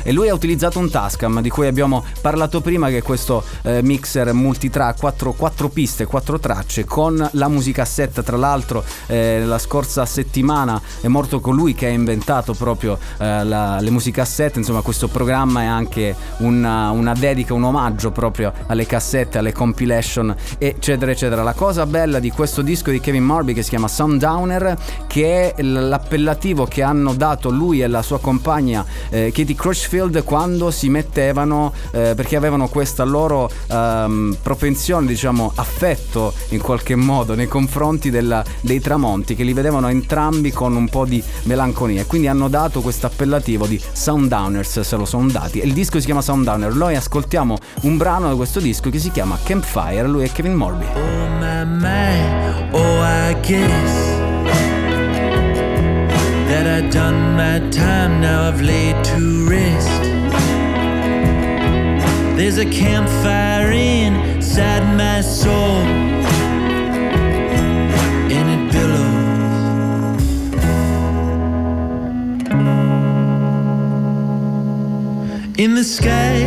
E lui ha utilizzato un Tascam, di cui abbiamo parlato prima, che è questo mixer multitrack, 4 piste, 4 tracce con la musicassetta. Tra l'altro la scorsa settimana è morto colui che ha inventato proprio le musicassette, insomma questo programma è anche una dedica, un omaggio proprio alle cassette, alle compilation, eccetera eccetera. La cosa bella di questo disco di Kevin Morby, che si chiama Sundowner, che è l'appellativo che hanno dato lui e la sua compagna Katie Crutchfield quando si mettevano, perché avevano questa loro propensione, diciamo affetto in qualche modo nei confronti dei tramonti, che li vedevano entrambi con un po' di melanconia, e quindi hanno dato questo appellativo di Sundowners, se lo sono dati. E il disco si chiama Sundowner. Noi ascoltiamo un brano da questo disco che si chiama Campfire, lui è Kevin Morby. Oh my man, oh I guess that I done my time, now I've laid to rest. There's a campfire inside my soul, and it billows. In the sky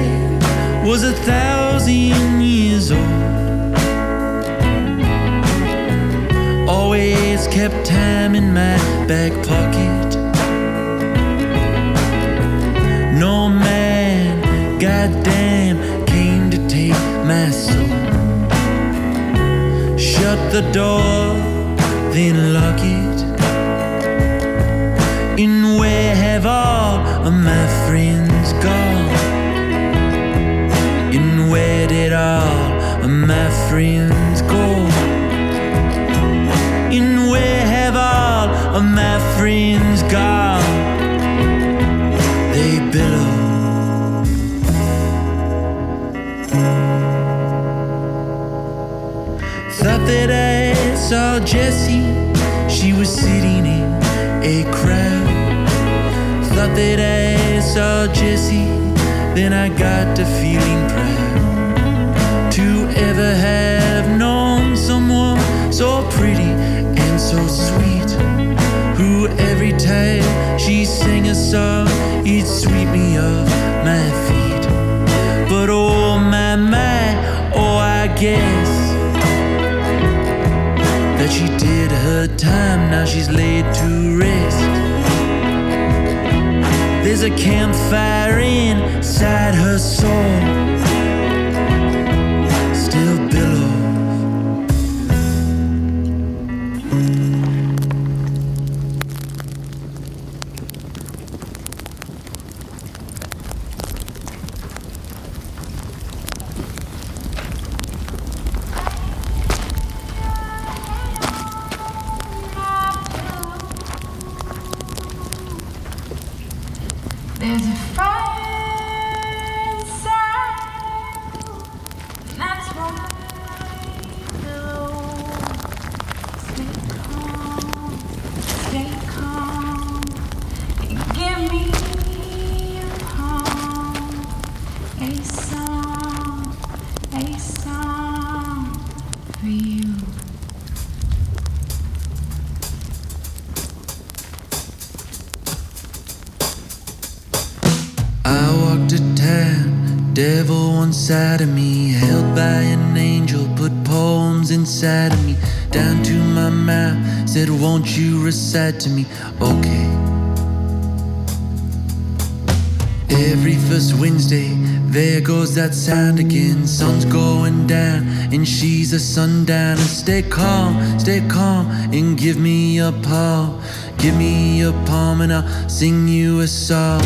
was 1,000 years old. Always kept time in my back pocket. No man, goddamn, my soul. Shut the door, then lock it. And where have all of my friends gone? And where did all of my friends go? And where have all of my friends gone? They billow. Thought that I saw Jessie, she was sitting in a crowd. Thought that I saw Jessie, then I got to feeling proud to ever have known someone so pretty and so sweet, who every time she sang a song, it swept me off my feet. But oh my, my, oh I guess that she did her time, now she's laid to rest. There's a campfire inside her soul, still there's a fire inside devil one side of me, held by an angel, put poems inside of me, down to my mouth, said won't you recite to me, okay. Every first Wednesday, there goes that sound again, sun's going down, and she's a sundowner. Stay calm, and give me a palm, give me a palm, and I'll sing you a song.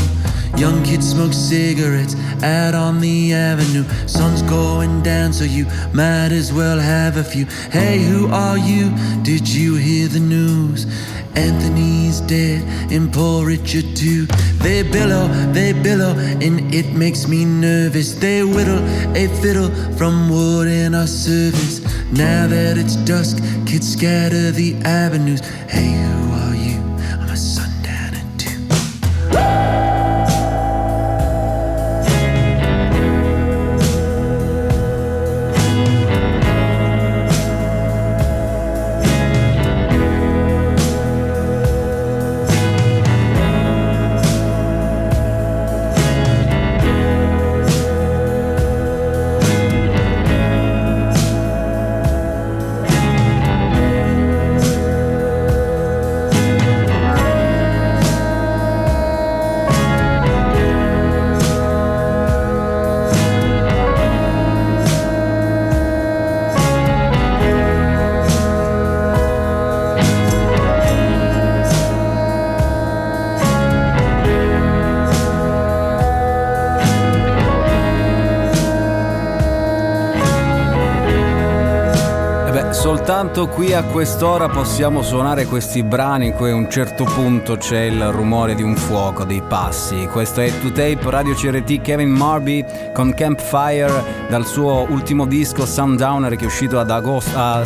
Young kids smoke cigarettes out on the avenue. Sun's going down, so you might as well have a few. Hey, who are you? Did you hear the news? Anthony's dead and poor Richard too. They billow, and it makes me nervous. They whittle a fiddle from wood in our service. Now that it's dusk, kids scatter the avenues. Hey, who are you? I'm a sundowner too. Soltanto qui a quest'ora possiamo suonare questi brani in cui a un certo punto c'è il rumore di un fuoco, dei passi. Questo è To Tape, Radio CRT, Kevin Marby con Campfire dal suo ultimo disco Sundowner, che è uscito ad ottobre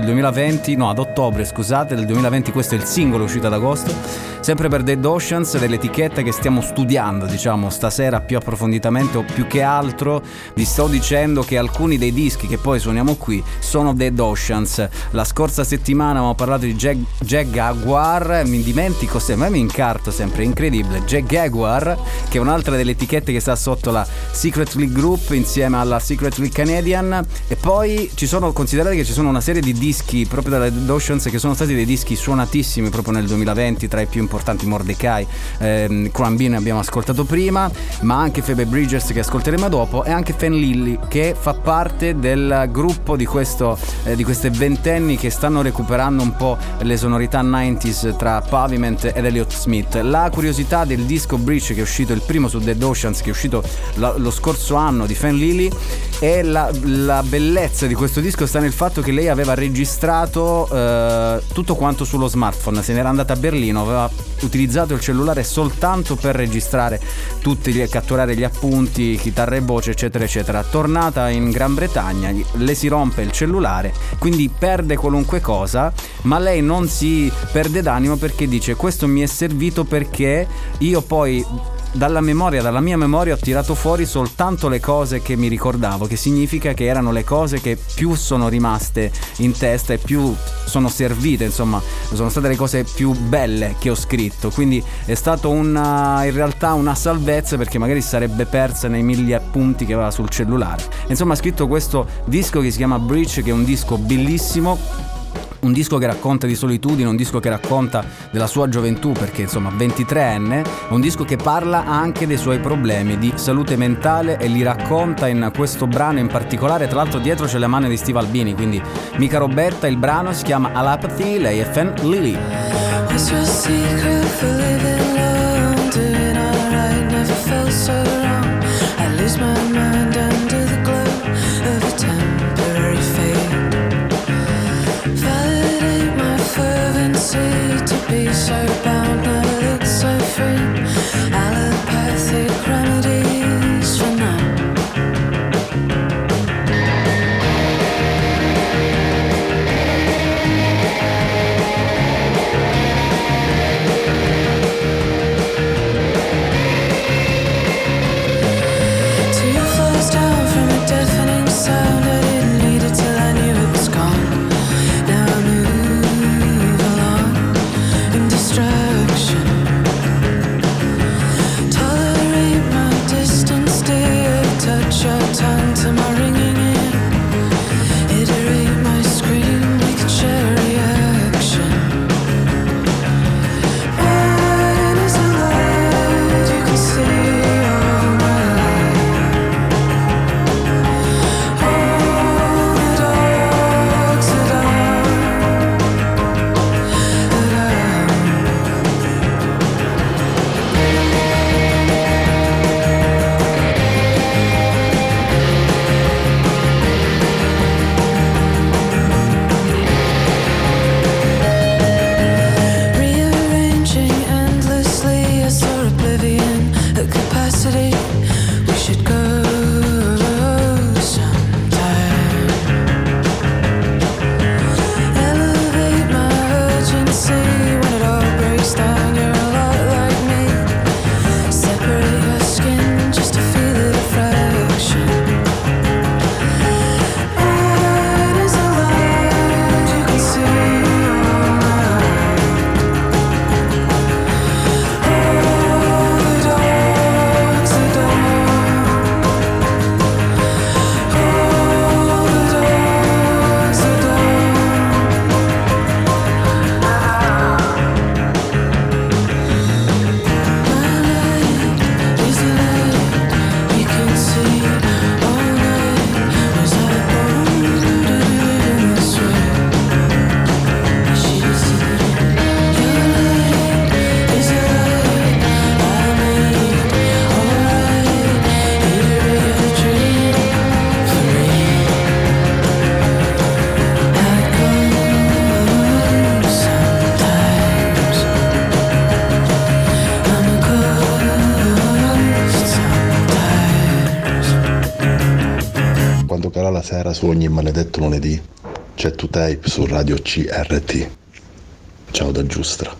del 2020. Questo è il singolo uscito ad agosto, sempre per Dead Oceans, dell'etichetta che stiamo studiando, diciamo, stasera più approfonditamente. O più che altro vi sto dicendo che alcuni dei dischi che poi suoniamo qui sono Dead Oceans. La scorsa settimana abbiamo parlato di Jaguar, mi dimentico sempre, ma mi incarto sempre, incredibile. Jaguar, che è un'altra delle etichette che sta sotto la Secretly Group insieme alla Secretly Canadian. E poi considerate che ci sono una serie di dischi proprio dalla Dead Oceans che sono stati dei dischi suonatissimi proprio nel 2020, tra i più importanti Mordecai, Crumbin abbiamo ascoltato prima, ma anche Phoebe Bridgers che ascolteremo dopo, e anche Fenne Lily che fa parte del gruppo di questo di queste ventenni che stanno recuperando un po' le sonorità 90s tra Pavement ed Elliott Smith. La curiosità del disco Breach, che è uscito il primo su Dead Oceans, che è uscito lo scorso anno, di Fenne Lily, e la bellezza di questo disco sta nel fatto che lei aveva registrato tutto quanto sullo smartphone. Se n'era andata a Berlino, aveva utilizzato il cellulare soltanto per registrare catturare gli appunti, chitarra e voce, eccetera eccetera. Tornata in Gran Bretagna le si rompe il cellulare, quindi perde qualunque cosa, ma lei non si perde d'animo, perché dice: questo mi è servito, perché io poi dalla mia memoria ho tirato fuori soltanto le cose che mi ricordavo, che significa che erano le cose che più sono rimaste in testa e più sono servite, insomma, sono state le cose più belle che ho scritto. Quindi è stato in realtà una salvezza, perché magari sarebbe persa nei mille appunti che aveva sul cellulare. Insomma, ha scritto questo disco che si chiama Breach, che è un disco bellissimo, un disco che racconta di solitudine, un disco che racconta della sua gioventù, perché insomma 23enne, un disco che parla anche dei suoi problemi di salute mentale e li racconta in questo brano in particolare. Tra l'altro dietro c'è la mano di Steve Albini, quindi mica Roberta. Il brano si chiama Alapathy, lei è Fenne Lily. To be so bound, now it's so free. Allopathic remedies for now. To your flows sera su ogni maledetto lunedì c'è To Tape su Radio CRT. Ciao da Giustra.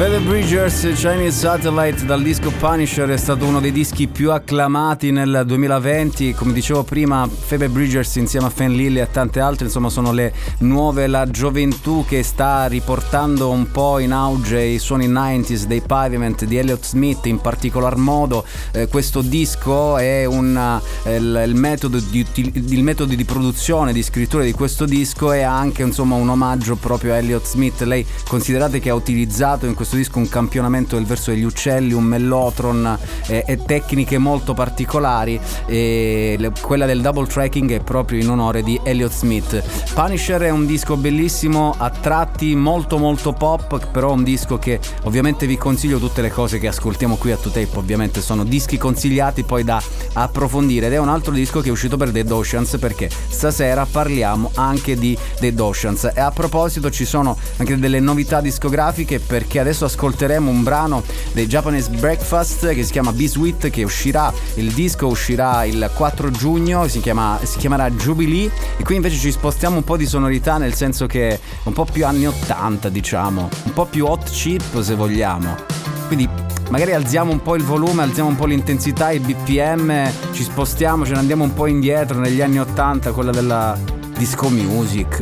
Phoebe Bridgers, Chinese Satellite dal disco Punisher, è stato uno dei dischi più acclamati nel 2020. Come dicevo prima, Phoebe Bridgers insieme a Fenne Lily e a tante altre, insomma, sono le nuove, la gioventù che sta riportando un po' in auge i suoni 90s dei Pavement, di Elliott Smith in particolar modo. Questo disco è il metodo di produzione, di scrittura di questo disco è anche, insomma, un omaggio proprio a Elliott Smith. Lei, considerate che ha utilizzato in questo disco un campionamento del verso degli uccelli, un mellotron e tecniche molto particolari, e quella del double tracking è proprio in onore di Elliott Smith. Punisher è un disco bellissimo, a tratti molto molto pop, però un disco che ovviamente vi consiglio. Tutte le cose che ascoltiamo qui a To Tape ovviamente sono dischi consigliati poi da approfondire, ed è un altro disco che è uscito per Dead Oceans, perché stasera parliamo anche di Dead Oceans. E a proposito, ci sono anche delle novità discografiche, perché adesso ascolteremo un brano dei Japanese Breakfast che si chiama Biscuit, che uscirà, il disco uscirà il 4 giugno, si chiamerà Jubilee. E qui invece ci spostiamo un po' di sonorità, nel senso che un po' più anni 80, diciamo, un po' più hot chip se vogliamo, quindi magari alziamo un po' il volume, alziamo un po' l'intensità, i BPM, ci spostiamo, ce ne andiamo un po' indietro negli anni 80, quella della disco music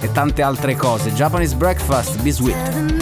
e tante altre cose. Japanese Breakfast, Be Sweet.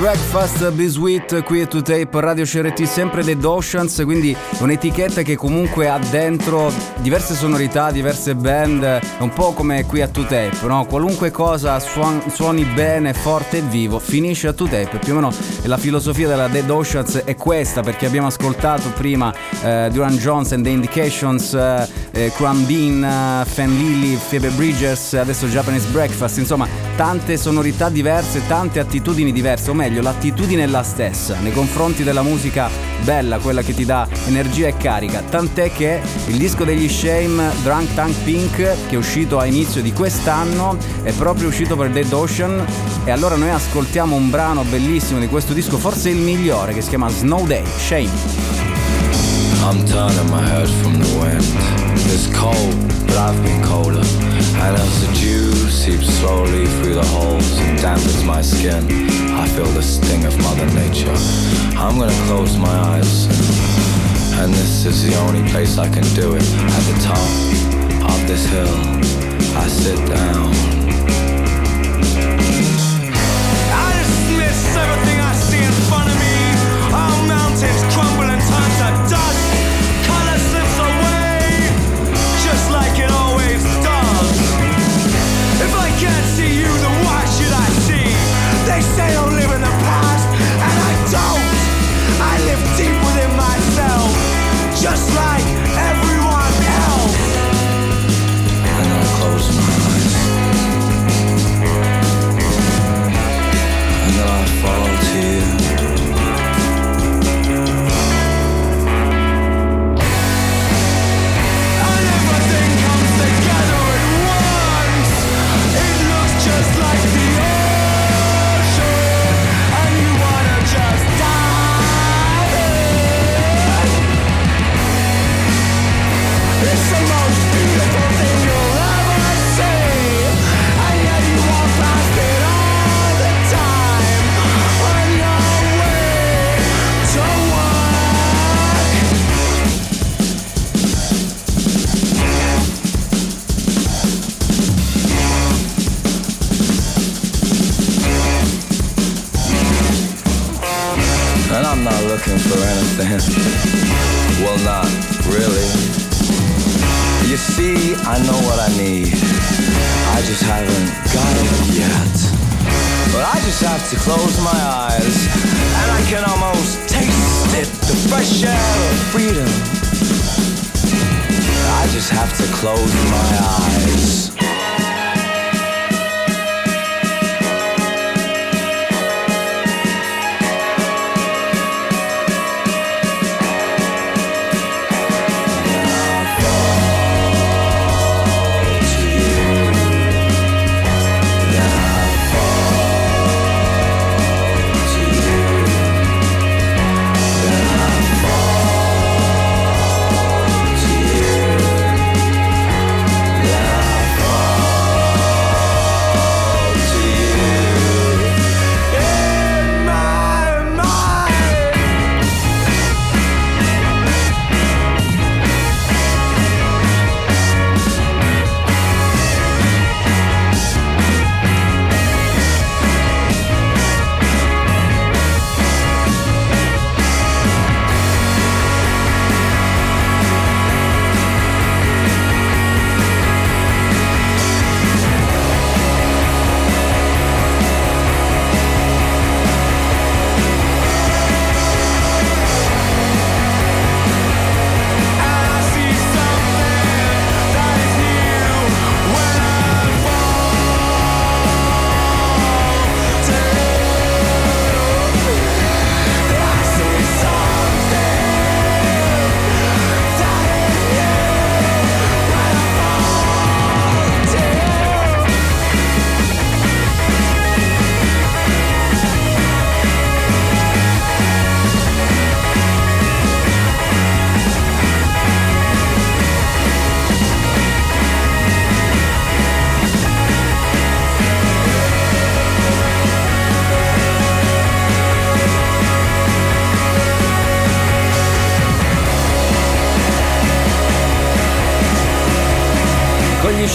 Breakfast, Be Sweet, qui è To Tape, Radio CRT, sempre Dead Oceans, quindi un'etichetta che comunque ha dentro diverse sonorità, diverse band, un po' come qui a To Tape, no? Qualunque cosa suoni bene, forte e vivo, finisce a To Tape, più o meno la filosofia della Dead Oceans è questa, perché abbiamo ascoltato prima Durand Jones and the Indications, Crumbin, Fenne Lily, Phoebe Bridgers, adesso Japanese Breakfast, insomma tante sonorità diverse, tante attitudini diverse, o meglio l'attitudine è la stessa nei confronti della musica bella, quella che ti dà energia e carica, tant'è che il disco degli Shame, Drunk Tank Pink, che è uscito a inizio di quest'anno, è proprio uscito per Dead Ocean, e allora noi ascoltiamo un brano bellissimo di questo disco, forse il migliore, che si chiama Snow Day, Shame. I'm turning my head from the wind. It's cold, but I've been colder. And as the dew seeps slowly through the holes and dampens my skin, I feel the sting of Mother Nature. I'm gonna close my eyes, and this is the only place I can do it. At the top of this hill, I sit down. I dismiss everything I see in front of me. Our mountains crumble and turn to dust. Color slips away, just like it always does. If I can't see you, then why should I see? They say I'll live in the past, and I don't. I live deep within myself, just like everyone else. And I close my eyes.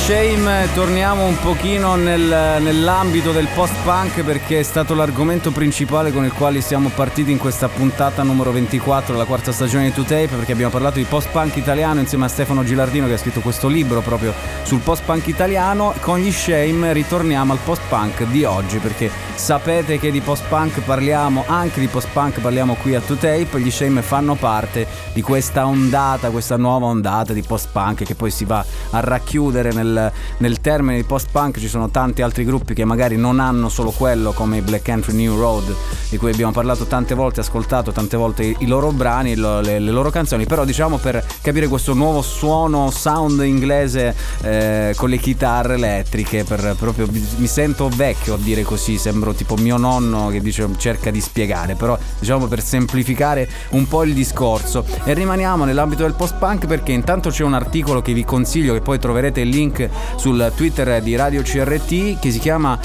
Shame, torniamo un pochino nell'ambito del post-punk, perché è stato l'argomento principale con il quale siamo partiti in questa puntata numero 24, la quarta stagione di To Tape, perché abbiamo parlato di post-punk italiano insieme a Stefano Gilardino, che ha scritto questo libro proprio sul post-punk italiano. Con gli Shame ritorniamo al post-punk di oggi, perché sapete che di post-punk parliamo, anche di post-punk parliamo qui a To Tape. Gli Shame fanno parte di questa ondata, questa nuova ondata di post-punk che poi si va a racchiudere nel termine di post-punk. Ci sono tanti altri gruppi che magari non hanno solo quello, come i Black Country New Road, di cui abbiamo parlato tante volte, ascoltato tante volte i loro brani, le loro canzoni, però diciamo, per capire questo nuovo suono, sound inglese con le chitarre elettriche, per proprio mi sento vecchio a dire così, sembro tipo mio nonno che dice cerca di spiegare, però diciamo per semplificare un po' il discorso. E rimaniamo nell'ambito del post-punk, perché intanto c'è un articolo che vi consiglio, che poi troverete il link sul Twitter di Radio CRT, che si chiama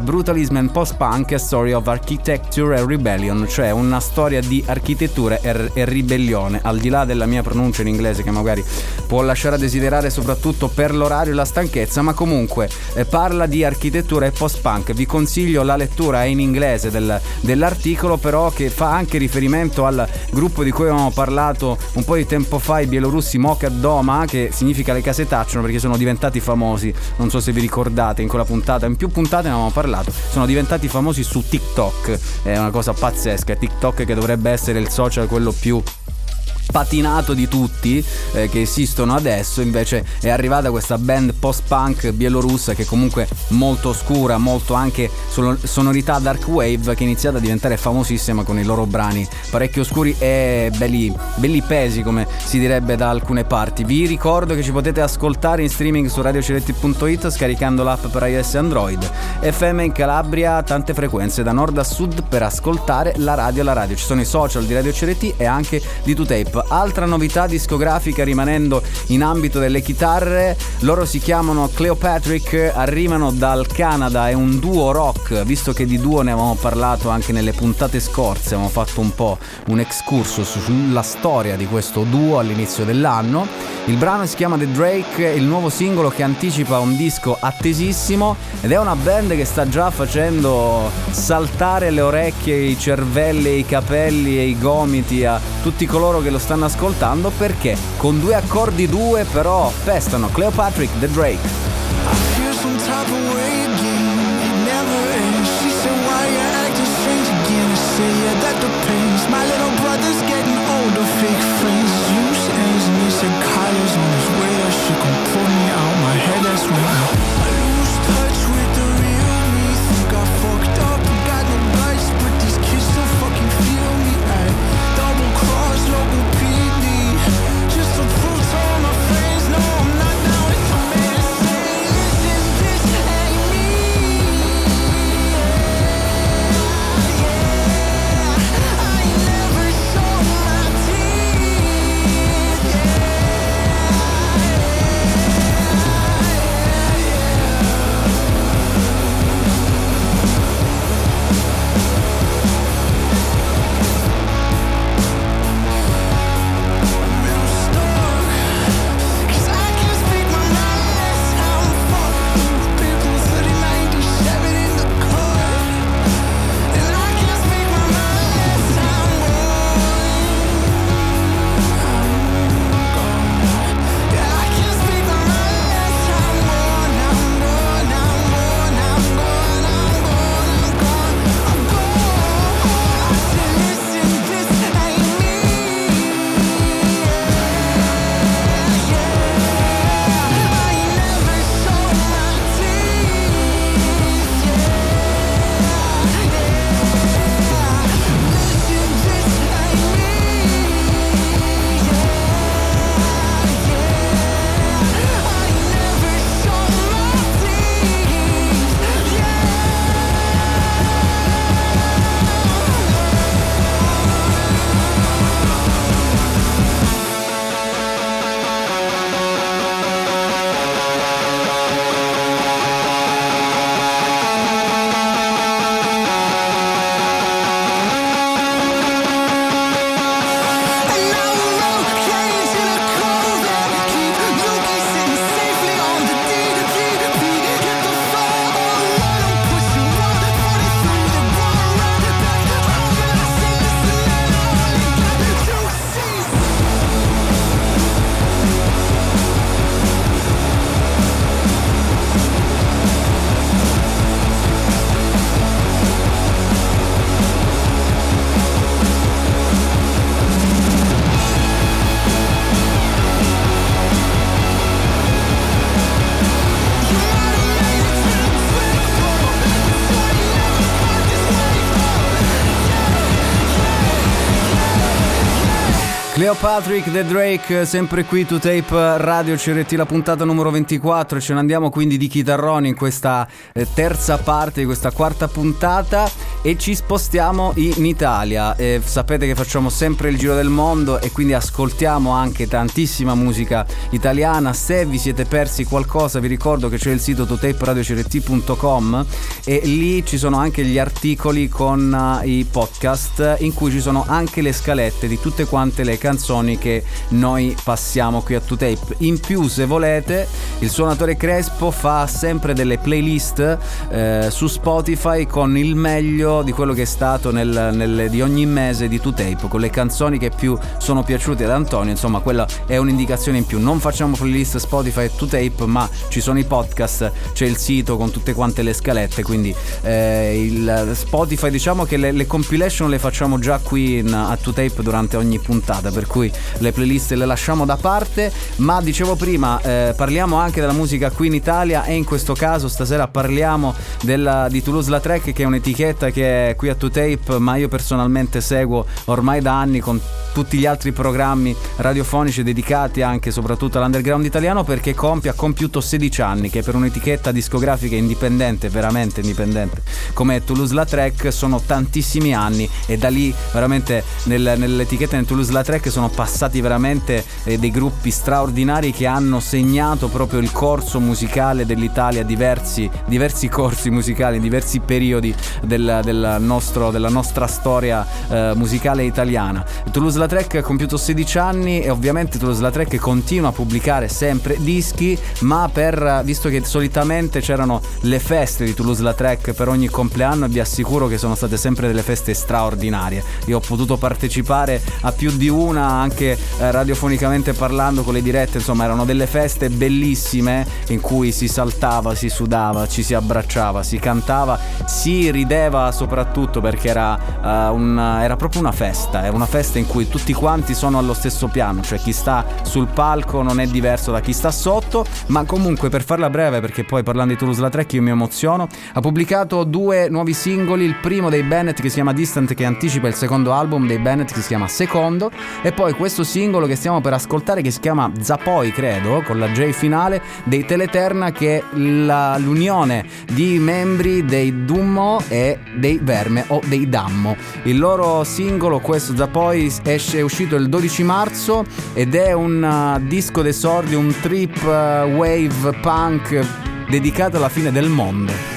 Brutalism and Post-Punk, a Story of Architecture and Rebellion, cioè una storia di architettura e ribellione. Al di là della mia pronuncia in inglese, che magari può lasciare a desiderare soprattutto per l'orario e la stanchezza, ma comunque parla di architettura e post-punk. Vi consiglio la lettura, è in inglese dell'articolo, però che fa anche riferimento al gruppo di cui avevamo parlato un po' di tempo fa, i bielorussi Moka Doma, che significa le case tacciono, perché sono diventati famosi, non so se vi ricordate, in quella puntata, in più puntate ne avevamo parlato, sono diventati famosi su TikTok, è una cosa pazzesca. TikTok, che dovrebbe essere il social quello più patinato di tutti che esistono adesso, invece è arrivata questa band post-punk bielorussa, che comunque molto oscura, molto anche sonorità dark wave, che è iniziata a diventare famosissima con i loro brani parecchio oscuri e belli pesi, come si direbbe da alcune parti. Vi ricordo che ci potete ascoltare in streaming su radiocrt.it, scaricando l'app per iOS e Android. FM in Calabria, tante frequenze da nord a sud per ascoltare la radio. Ci sono i social di Radio CRT e anche di To Tape. Group, altra novità discografica rimanendo in ambito delle chitarre. Loro si chiamano Cleopatrick, arrivano dal Canada, è un duo rock, visto che di duo ne avevamo parlato anche nelle puntate scorse, abbiamo fatto un po' un excursus sulla storia di questo duo all'inizio dell'anno. Il brano si chiama The Drake, il nuovo singolo che anticipa un disco attesissimo ed è una band che sta già facendo saltare le orecchie, i cervelli, i capelli e i gomiti a tutti coloro che lo stanno ascoltando, perché con due accordi due però pestano. Cleopatrick, The Drake. Cleopatrick, The Drake, sempre qui To Tape Radio CRT, la puntata numero 24. Ce ne andiamo quindi di chitarroni in questa terza parte di questa quarta puntata e ci spostiamo in Italia. Sapete che facciamo sempre il giro del mondo e quindi ascoltiamo anche tantissima musica italiana. Se vi siete persi qualcosa, vi ricordo che c'è il sito totaperadiocrt.com e lì ci sono anche gli articoli con i podcast in cui ci sono anche le scalette di tutte quante le canzoni che noi passiamo qui a To Tape. In più, se volete, il suonatore Crespo fa sempre delle playlist su Spotify con il meglio di quello che è stato di ogni mese di To Tape, con le canzoni che più sono piaciute ad Antonio. Insomma, quella è un'indicazione in più. Non facciamo playlist Spotify e To Tape, ma ci sono i podcast, c'è il sito con tutte quante le scalette, quindi il Spotify, diciamo che le compilation le facciamo già qui a To Tape durante ogni puntata, per cui le playlist le lasciamo da parte. Ma dicevo prima, parliamo anche della musica qui in Italia e in questo caso stasera parliamo di Toulouse-Lautrec, che è un'etichetta che è qui a To Tape, ma io personalmente seguo ormai da anni con tutti gli altri programmi radiofonici dedicati anche soprattutto all'underground italiano, perché ha compiuto 16 anni, che per un'etichetta discografica indipendente, veramente indipendente, come Toulouse-Lautrec sono tantissimi anni, e da lì veramente nell'etichetta di Toulouse-Lautrec Park sono passati veramente dei gruppi straordinari che hanno segnato proprio il corso musicale dell'Italia, diversi corsi musicali, diversi periodi della nostra storia musicale italiana. Toulouse-Lautrec ha compiuto 16 anni e ovviamente Toulouse-Lautrec continua a pubblicare sempre dischi, ma visto che solitamente c'erano le feste di Toulouse-Lautrec per ogni compleanno, vi assicuro che sono state sempre delle feste straordinarie. Io ho potuto partecipare a più di una, anche radiofonicamente parlando, con le dirette, insomma erano delle feste bellissime in cui si saltava, si sudava, ci si abbracciava, si cantava, si rideva soprattutto, perché era proprio una festa, è una festa in cui tutti quanti sono allo stesso piano, cioè chi sta sul palco non è diverso da chi sta sotto. Ma comunque, per farla breve, perché poi parlando di Toulouse-Lautrec io mi emoziono, ha pubblicato 2 nuovi singoli, il primo dei Bennett che si chiama Distant, che anticipa il secondo album dei Bennett che si chiama Secondo, e poi questo singolo che stiamo per ascoltare che si chiama Zapoi, credo, con la J finale, dei Teleterna, che è l'unione di membri dei Dummo e dei Verme o dei Dammo. Il loro singolo, questo Zapoi, è uscito il 12 marzo ed è un disco d'esordio, un trip wave punk dedicato alla fine del mondo.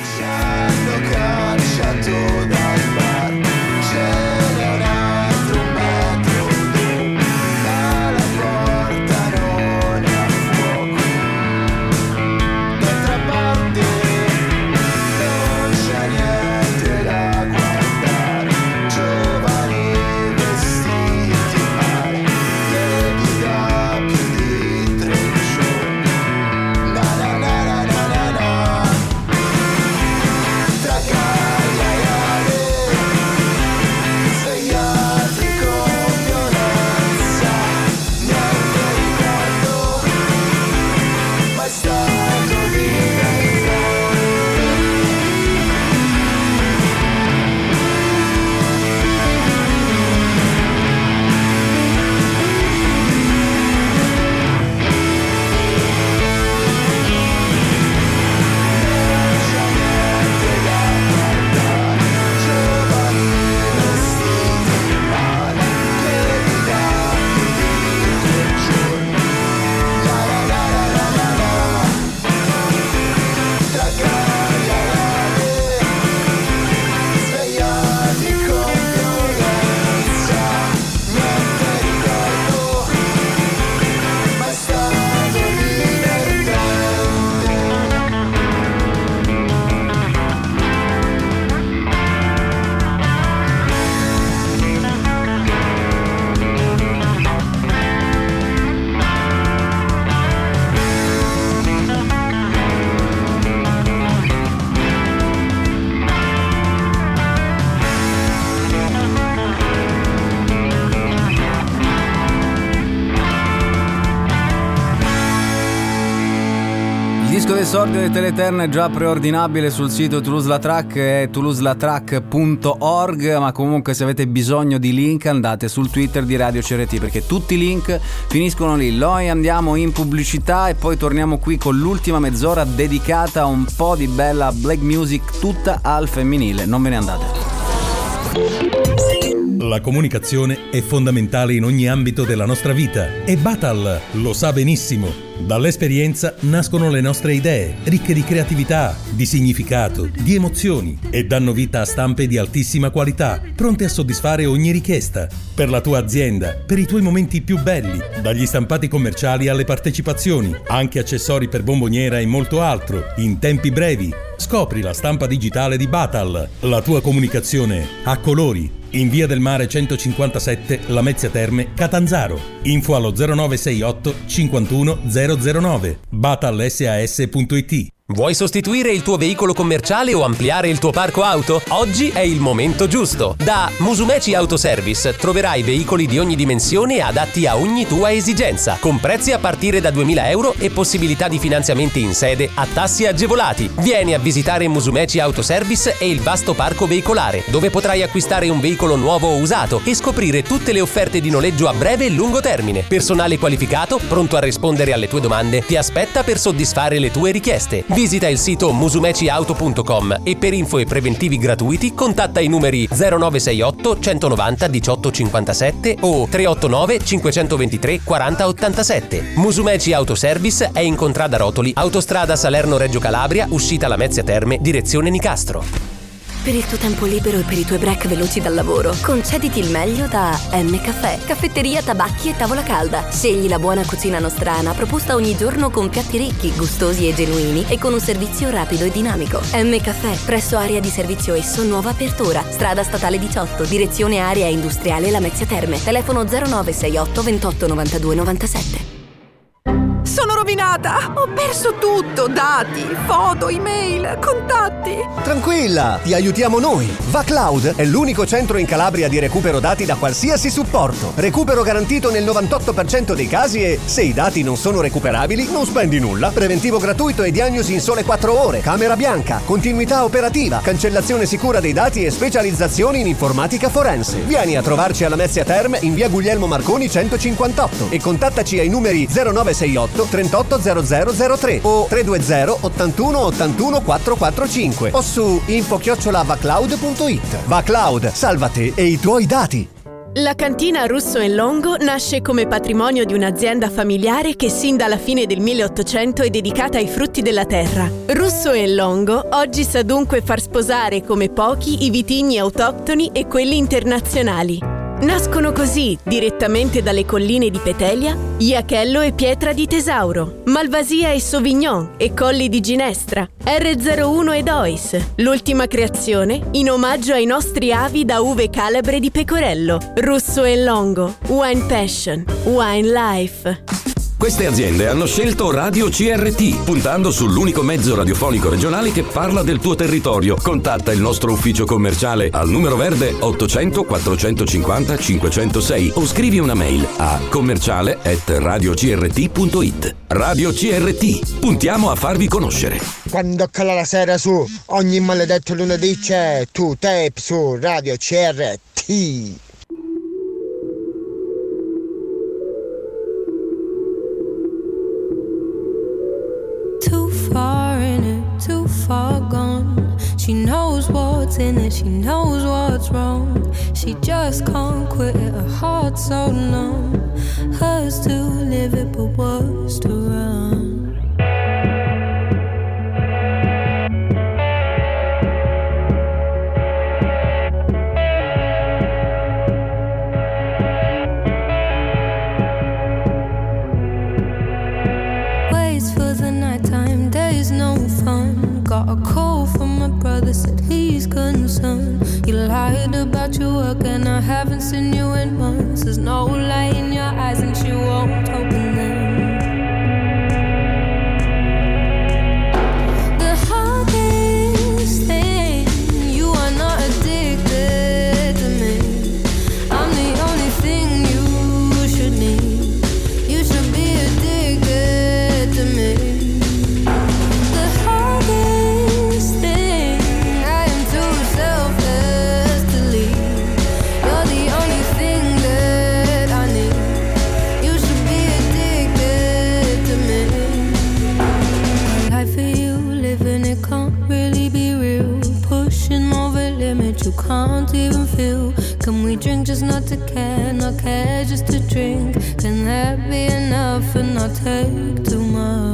L'esordio di Teleterna è già preordinabile sul sito Toulouse-Lautrec e toulouse-lautrec.org, ma comunque se avete bisogno di link andate sul Twitter di Radio CRT, perché tutti i link finiscono lì. Noi andiamo in pubblicità e poi torniamo qui con l'ultima mezz'ora dedicata a un po' di bella black music tutta al femminile. Non ve ne andate. La comunicazione è fondamentale in ogni ambito della nostra vita e Batal lo sa benissimo. Dall'esperienza nascono le nostre idee, ricche di creatività, di significato, di emozioni, e danno vita a stampe di altissima qualità, pronte a soddisfare ogni richiesta. Per la tua azienda, per i tuoi momenti più belli, dagli stampati commerciali alle partecipazioni, anche accessori per bomboniera e molto altro, in tempi brevi. Scopri la stampa digitale di Batal, la tua comunicazione a colori, in via del Mare 157, Lamezia Terme, Catanzaro. Info allo 0968 51 009. batalsas.it. Vuoi sostituire il tuo veicolo commerciale o ampliare il tuo parco auto? Oggi è il momento giusto. Da Musumeci Autoservice troverai veicoli di ogni dimensione adatti a ogni tua esigenza, con prezzi a partire da 2.000 euro e possibilità di finanziamenti in sede a tassi agevolati. Vieni a visitare Musumeci Autoservice e il vasto parco veicolare, dove potrai acquistare un veicolo nuovo o usato e scoprire tutte le offerte di noleggio a breve e lungo termine. Personale qualificato, pronto a rispondere alle tue domande, ti aspetta per soddisfare le tue richieste. Visita il sito musumeciauto.com e per info e preventivi gratuiti contatta i numeri 0968 190 1857 o 389 523 4087. Musumeci Autoservice è in Contrada Rotoli, autostrada Salerno-Reggio Calabria, uscita Lamezia Terme, direzione Nicastro. Per il tuo tempo libero e per i tuoi break veloci dal lavoro, concediti il meglio da M Caffè, caffetteria, tabacchi e tavola calda. Scegli la buona cucina nostrana, proposta ogni giorno con piatti ricchi, gustosi e genuini e con un servizio rapido e dinamico. M Caffè, presso area di servizio Esso, nuova apertura, strada statale 18, direzione area industriale Lamezia Terme, telefono 0968 28 92 97. Sono rovinata! Ho perso tutto! Dati, foto, email, contatti! Tranquilla! Ti aiutiamo noi! VaCloud è l'unico centro in Calabria di recupero dati da qualsiasi supporto. Recupero garantito nel 98% dei casi e, se i dati non sono recuperabili, non spendi nulla. Preventivo gratuito e diagnosi in sole 4 ore, camera bianca, continuità operativa, cancellazione sicura dei dati e specializzazioni in informatica forense. Vieni a trovarci alla Lamezia Terme in via Guglielmo Marconi 158 e contattaci ai numeri 0968 38 0003 o 320 81 81 445 o su info@vacloud.it. VaCloud, salva te e i tuoi dati. La cantina Russo & Longo nasce come patrimonio di un'azienda familiare che sin dalla fine del 1800 è dedicata ai frutti della terra. Russo & Longo oggi sa dunque far sposare come pochi i vitigni autoctoni e quelli internazionali. Nascono così, direttamente dalle colline di Petelia, Iachello e Pietra di Tesauro, Malvasia e Sauvignon e Colli di Ginestra, R01 ed Ois, l'ultima creazione in omaggio ai nostri avi da uve calabre di Pecorello. Russo & Longo, Wine Passion, Wine Life. Queste aziende hanno scelto Radio CRT, puntando sull'unico mezzo radiofonico regionale che parla del tuo territorio. Contatta il nostro ufficio commerciale al numero verde 800 450 506 o scrivi una mail a commerciale@radiocrt.it. Radio CRT, puntiamo a farvi conoscere. Quando cala la sera su, ogni maledetto lunedì c'è To Tape su Radio CRT. Too far in it, too far gone. She knows what's in it, she knows what's wrong. She just can't quit it, her heart's so numb. Hers to live it, but worse to run. Got a call from my brother, said he's concerned. You lied about your work and I haven't seen you in months. There's no light in your eyes and she won't open them. The hardest thing, you are not addicted to me. I'm the only thing you should need. You should be addicted to me. You can't even feel. Can we drink just not to care, not care just to drink? Can that be enough and not take too much?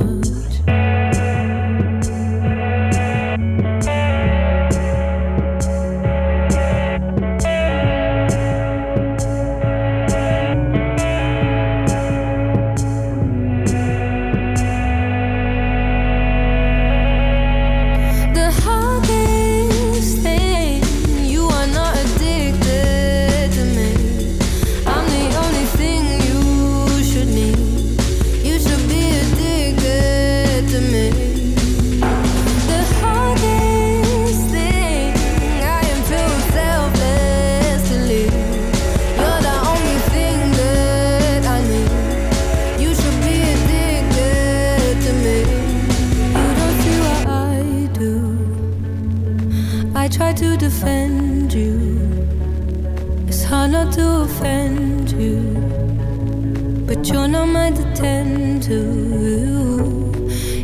You're not mine to tend to.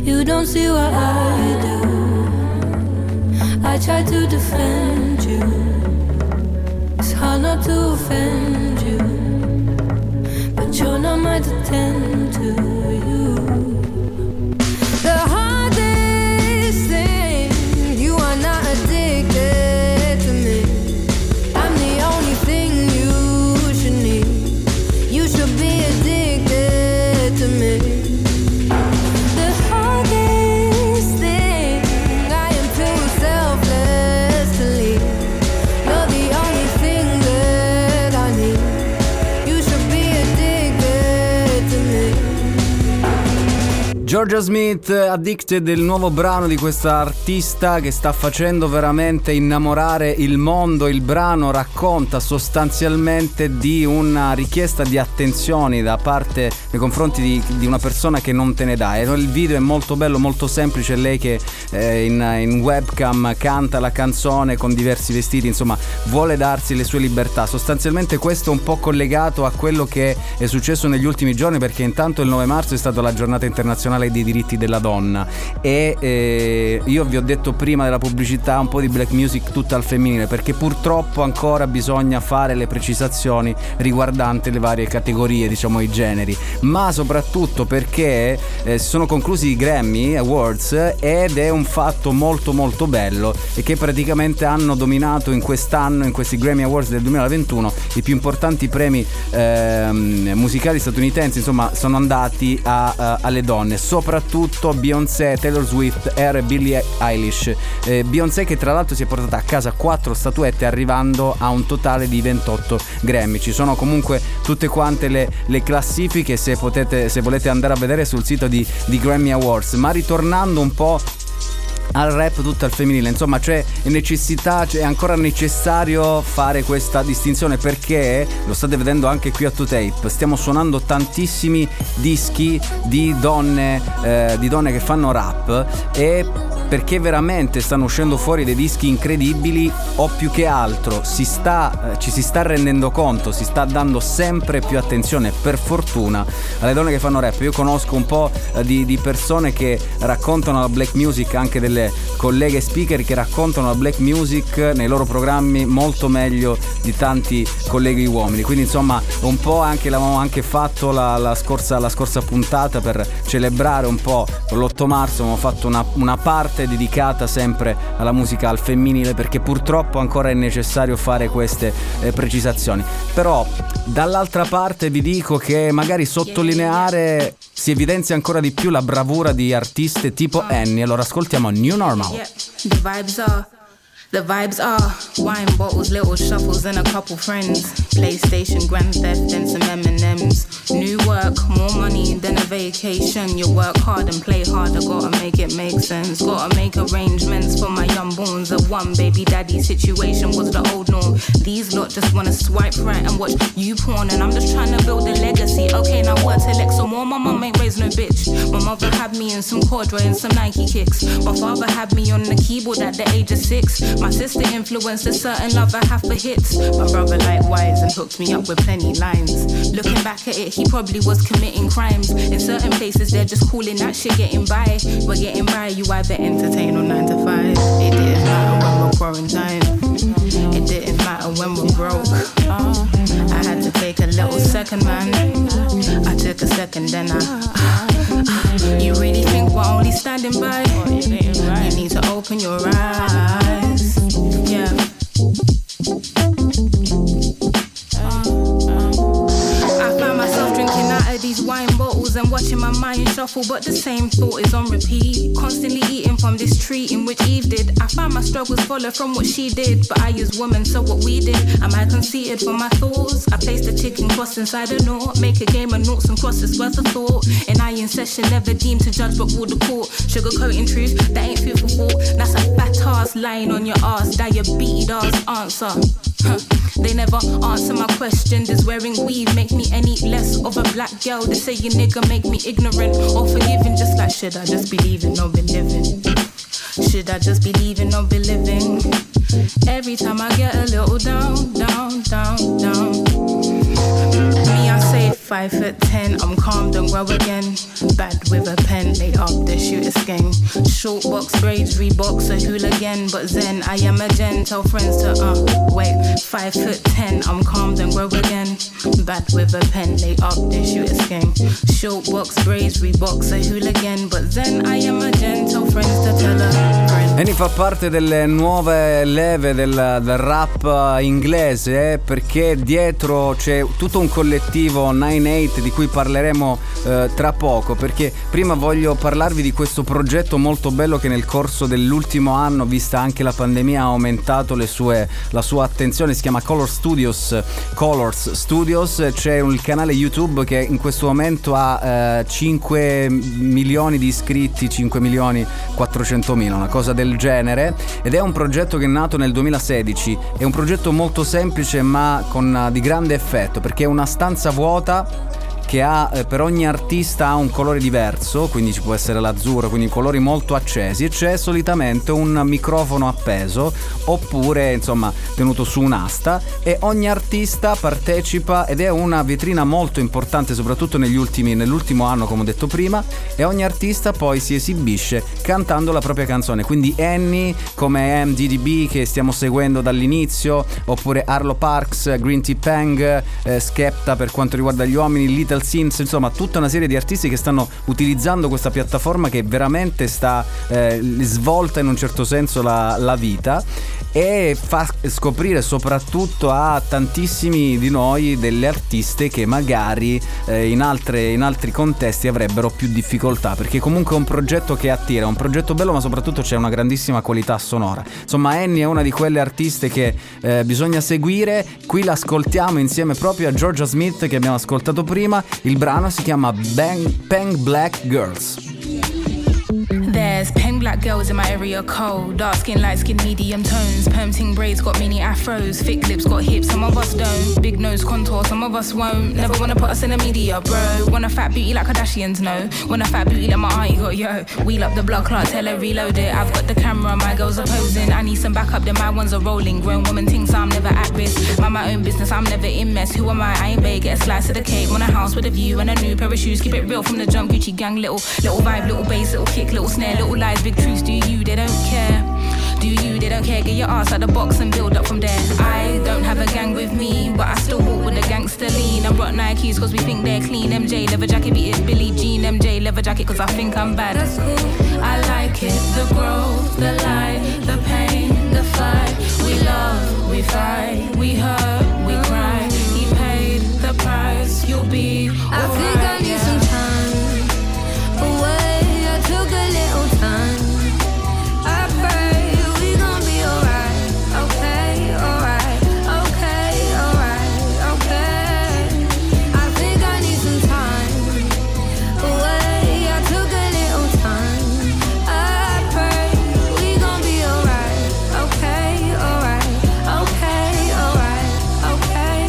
You You don't see what I do. I try to defend you. It's hard not to offend you, but you're not mine to tend to you. The hardest thing, you are not addicted to me. I'm the only thing you should need. You should be addicted to me. Georgia Smith, Addicted, del nuovo brano di questa artista che sta facendo veramente innamorare il mondo. Il brano racconta sostanzialmente di una richiesta di attenzioni da parte nei confronti di una persona che non te ne dà. E il video è molto bello, molto semplice. Lei che in webcam canta la canzone con diversi vestiti, insomma vuole darsi le sue libertà. Sostanzialmente questo è un po' collegato a quello che è successo negli ultimi giorni, perché intanto il 9 marzo è stata la giornata internazionale dei diritti della donna e io vi ho detto prima della pubblicità un po' di black music tutta al femminile, perché purtroppo ancora bisogna fare le precisazioni riguardanti le varie categorie, diciamo i generi, ma soprattutto perché si sono conclusi i Grammy Awards ed è un fatto molto molto bello e che praticamente hanno dominato in quest'anno, in questi Grammy Awards del 2021, i più importanti premi musicali statunitensi, insomma sono andati alle donne, soprattutto Beyoncé, Taylor Swift e Billie Eilish. Beyoncé che tra l'altro si è portata a casa 4 statuette, arrivando a un totale di 28 Grammy. Ci sono comunque tutte quante le classifiche, se volete andare a vedere sul sito di Grammy Awards. Ma ritornando un po' al rap tutto al femminile, insomma c'è necessità, è ancora necessario fare questa distinzione, perché lo state vedendo anche qui a To Tape, stiamo suonando tantissimi dischi di donne che fanno rap, e perché veramente stanno uscendo fuori dei dischi incredibili, o più che altro ci si sta rendendo conto, si sta dando sempre più attenzione, per fortuna, alle donne che fanno rap. Io conosco un po' di persone che raccontano la black music, anche delle colleghe speaker che raccontano la black music nei loro programmi molto meglio di tanti colleghi uomini, quindi insomma un po' anche l'avevamo anche fatto la scorsa puntata per celebrare un po' l'8 marzo, abbiamo fatto una parte dedicata sempre alla musica al femminile, perché purtroppo ancora è necessario fare queste precisazioni. Però dall'altra parte vi dico che magari sottolineare si evidenzia ancora di più la bravura di artiste tipo Annie, allora ascoltiamo New normal. Yeah, the vibes are wine bottles, little shuffles and a couple friends, PlayStation, Grand Theft and some M&M's. New work, more money than a vacation. You work hard and play harder, gotta make it make sense. Gotta make arrangements for my unborns. The one baby daddy situation was the old norm. These lot just wanna swipe right and watch you porn, and I'm just trying to build a legacy. Okay, now what to Lex or more? My mum ain't raised no bitch. My mother had me in some corduroy and some Nike kicks. My father had me on the keyboard at the age of 6. My sister influenced a certain love I have for hits. My brother likewise and hooked me up with plenty lines. Looking back at it, he probably was committing crimes. In certain places, they're just calling that shit getting by. We're getting by, you either entertain or 9 to 5. It didn't matter when we're quarantined. It didn't matter when we're broke. I had to take a little second, man. I took a second, then I You really think we're only standing by? You need to open your eyes. Yeah. I found myself drinking out of these wine bottles and watching my mind shuffle, but the same thought is on repeat. Constantly eating from this tree in which Eve did. I found my struggles follow from what she did, but I is woman, so what we did. Am I conceited for my thoughts? I placed a ticking cross inside a nought. Make a game of noughts and crosses worth a thought. And I in session never deemed to judge but will the court. Sugarcoating truth, that ain't food for thought. That's a fat ass lying on your ass. Diabetes ass answer. They never answer my question. Does wearing weave make me any less of a black girl? They say you nigga make me ignorant or forgiving. Just like, should I just be leaving or be living? Should I just be leaving or be living? Every time I get a little down, down, down, down. Me, I say 5'10", I'm calm, don't grow again. Bad with a pen, they up the shooter's gang. Short box braids, Reeboks, a hooligan. But zen, I am a gen, tell friends to wait. 5'10", I'm calm, don't grow again. Bad with a pen, they up the shooter's gang. Short box braids, Reeboks, a hooligan. But zen, I am a gen, tell friends to tell her friends. Annie fa parte delle nuove leve del rap inglese, perché dietro c'è tutto un collettivo 9-8 di cui parleremo tra poco, perché prima voglio parlarvi di questo progetto molto bello che nel corso dell'ultimo anno, vista anche la pandemia, ha aumentato la sua attenzione. Si chiama Colors Studios. C'è un canale YouTube che in questo momento ha 5 milioni di iscritti, 5.400.000, una cosa del genere, ed è un progetto che è nato nel 2016. È un progetto molto semplice ma con di grande effetto, perché è una stanza vuota che ha per ogni artista ha un colore diverso, quindi ci può essere l'azzurro, quindi colori molto accesi, e c'è solitamente un microfono appeso oppure insomma tenuto su un'asta, e ogni artista partecipa ed è una vetrina molto importante soprattutto nell'ultimo anno, come ho detto prima, e ogni artista poi si esibisce cantando la propria canzone. Quindi Annie, come MDDB che stiamo seguendo dall'inizio, oppure Arlo Parks, Green Tea Pang, Skepta per quanto riguarda gli uomini, Little Sims, insomma tutta una serie di artisti che stanno utilizzando questa piattaforma che veramente sta svolta in un certo senso la vita, e fa scoprire soprattutto a tantissimi di noi delle artiste che magari in altri contesti avrebbero più difficoltà, perché comunque è un progetto che attira, è un progetto bello, ma soprattutto c'è una grandissima qualità sonora. Insomma, Annie è una di quelle artiste che bisogna seguire. Qui l'ascoltiamo insieme proprio a Georgia Smith che abbiamo ascoltato prima. Il brano si chiama Bang Black Girls. There's pen black girls in my area cold. Dark skin, light skin, medium tones. Perm ting braids, got mini afros. Thick lips, got hips, some of us don't. Big nose contour, some of us won't. Never wanna put us in the media, bro. Want a fat beauty like Kardashians, no. Want a fat beauty like my auntie got, yo. Wheel up the blood clot, tell her reload it. I've got the camera, my girls are posing. I need some backup, then my ones are rolling. Grown woman thinks I'm never at risk. Mind my own business, I'm never in mess. Who am I? I ain't big, get a slice of the cake. Want a house with a view and a new pair of shoes. Keep it real from the jump, Gucci gang. Little vibe, little bass, little kick, little snare, little lies, big truths. Do you, they don't care. Do you, they don't care. Get your ass out the box and build up from there. I don't have a gang with me, but I still walk with a gangster lean. I rock Nikes cause we think they're clean. MJ leather jacket, beat it Billie Jean. MJ leather jacket cause I think I'm bad. That's cool, I like it. The growth, the light, the pain, the fight. We love, we fight, we hurt, we cry. He paid the price, you'll be alright. I think I need some time away. I took a little time. I pray we gon' be alright. Okay, alright. Okay, alright. Okay. I think I need some time away. I took a little time. I pray we gon' be alright. Okay, alright. Okay, alright. Okay.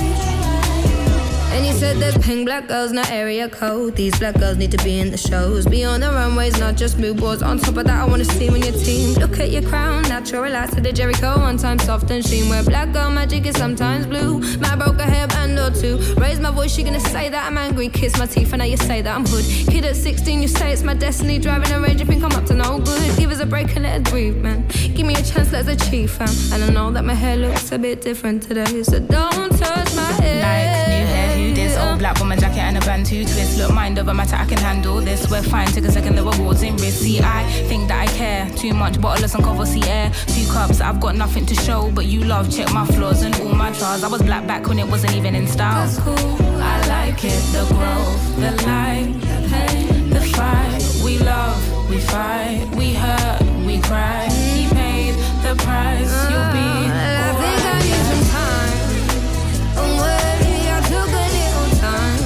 And you said that pink black girls not area code. These black girls need to be in the shows, be on the runway. Not just mood boards. On top of that, I wanna see when your team. Look at your crown, natural relaxed to the Jericho. One time soft and sheen. Where black girl magic is sometimes blue. Man broke a hairband or two. Raise my voice, she gonna say that I'm angry. Kiss my teeth, I know you say that I'm hood. Kid at 16, you say it's my destiny. Driving a range, you think I'm up to no good. Give us a break and let us breathe, man. Give me a chance, let's achieve, fam. And I know that my hair looks a bit different today, so don't touch my hair. Like new hair, who this? Old black woman jacket and a band to twist. Look, mind over matter, I can handle this. We're fine, take a second, there were in risk. See, I think that I care too much. Bottle of some cover, see air. 2 cups, I've got nothing to show, but you love. Check my flaws and all my trials. I was black back when it wasn't even in style. That's cool, I like it. The growth, the light, the pain, the fight. We love, we fight, we hurt, we cry. He paid the price, you'll be alright. I think I need some time away. I took a little time.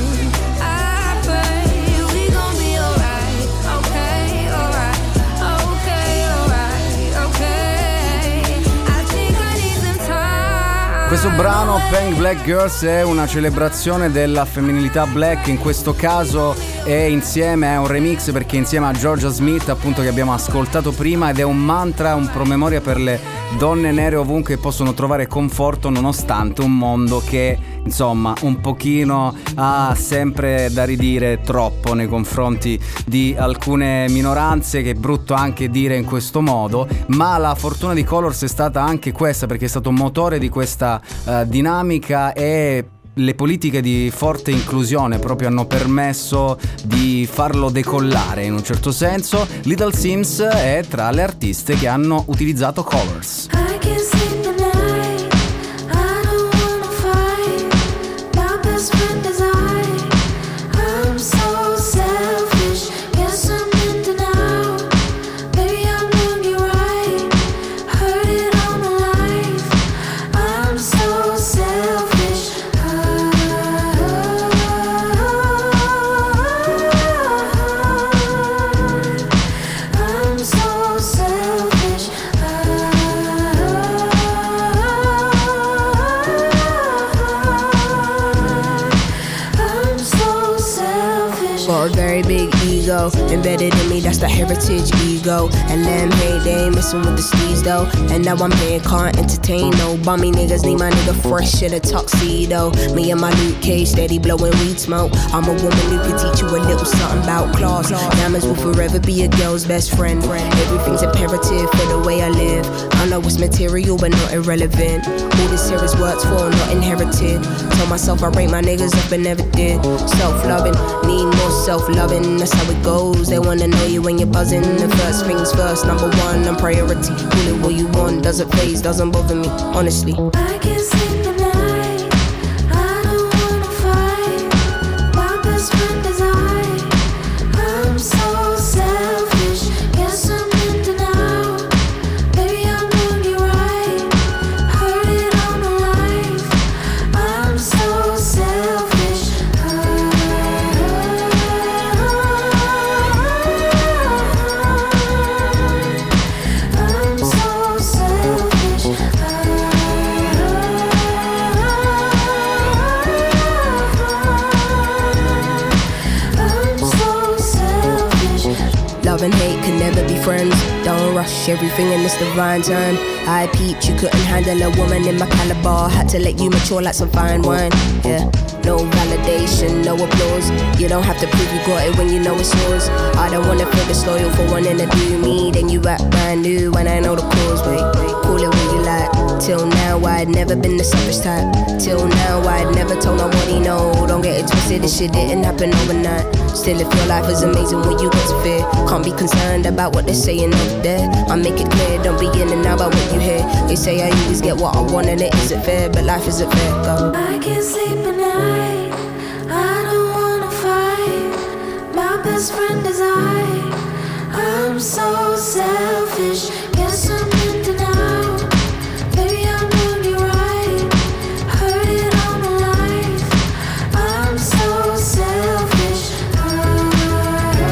Questo brano Bang Black Girls è una celebrazione della femminilità black, in questo caso e insieme è un remix perché insieme a Georgia Smith, appunto, che abbiamo ascoltato prima, ed è un mantra, un promemoria per le donne nere ovunque possono trovare conforto nonostante un mondo che, insomma, un pochino ha sempre da ridire troppo nei confronti di alcune minoranze, che è brutto anche dire in questo modo, ma la fortuna di Colors è stata anche questa, perché è stato un motore di questa dinamica, e le politiche di forte inclusione proprio hanno permesso di farlo decollare in un certo senso. Little Sims è tra le artiste che hanno utilizzato Colors. Embedded in me, that's the heritage ego. And them hate, they ain't messing with the steez though. And now I'm here, can't entertain no bummy niggas. Need my nigga fresh in a tuxedo. Me and my Luke Cage, steady blowing weed smoke. I'm a woman who can teach you a little something about claws. Diamonds will forever be a girl's best friend. Everything's imperative for the way I live. I know it's material but not irrelevant. All this serious works for, not inherited. Told myself I rate my niggas up and never did. Self-loving, need more self-loving, that's how it goes. They wanna know you when you're buzzing. The first things first, number one, I'm priority. Call it what you want, doesn't phase, doesn't bother me, honestly. I can sleep the night, I don't wanna fight. My best friend is I'm so selfish, guess I'm in denial. Baby, I'm doing you right, heard it all my life. I'm so selfish. I'm so selfish. I'm so selfish. Love and hate can never be friends. Don't rush everything and it's the divine time. I peeped, you couldn't handle a woman in my caliber. Had to let you mature like some fine wine. Yeah. No validation, no applause. You don't have to prove you got it when you know it's yours. I don't wanna feel disloyal for wanting to do me. Then you act brand new and I know the cause. Wait, call it what you like. Till now I'd never been the selfish type. Till now I'd never told nobody no. Don't get it twisted, this shit didn't happen overnight. Still if your life is amazing, what you got to fear? Can't be concerned about what they're saying up there. I make it clear, don't be in and out about what you hear. They say I always get what I want and it isn't fair. But life isn't fair, go. I can't sleep at night, I don't wanna fight. My best friend is I'm so selfish, guess I'm in denial. Baby, I'm doing you right, heard it all my life. I'm so selfish. I'm so selfish.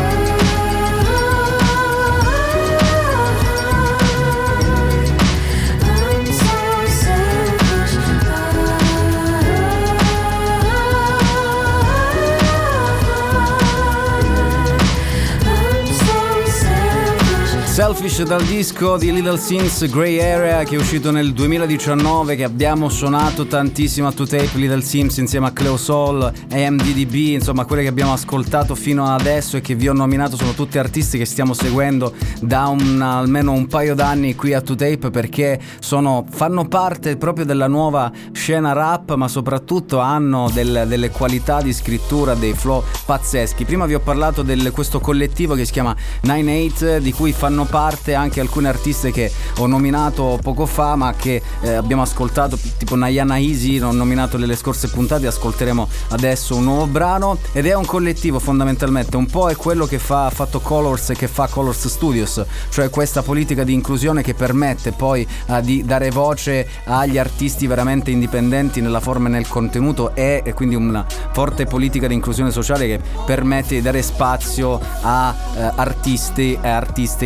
Selfish dal disco di Little Sims Grey Area, che è uscito nel 2019, che abbiamo suonato tantissimo a To Tape. Little Sims insieme a Cleo Soul e MDDB, insomma quelle che abbiamo ascoltato fino adesso e che vi ho nominato sono tutte artisti che stiamo seguendo da almeno un paio d'anni qui a To Tape, perché fanno parte proprio della nuova scena rap, ma soprattutto hanno delle qualità di scrittura, dei flow pazzeschi. Prima vi ho parlato di questo collettivo che si chiama 9-8, di cui fanno parte anche alcune artiste che ho nominato poco fa, ma che abbiamo ascoltato, tipo Nayana Easy, ho nominato nelle scorse puntate. Ascolteremo adesso un nuovo brano ed è un collettivo, fondamentalmente un po' è quello che ha fatto Colors e che fa Colors Studios, cioè questa politica di inclusione che permette poi di dare voce agli artisti veramente indipendenti nella forma e nel contenuto, e quindi una forte politica di inclusione sociale che permette di dare spazio a artisti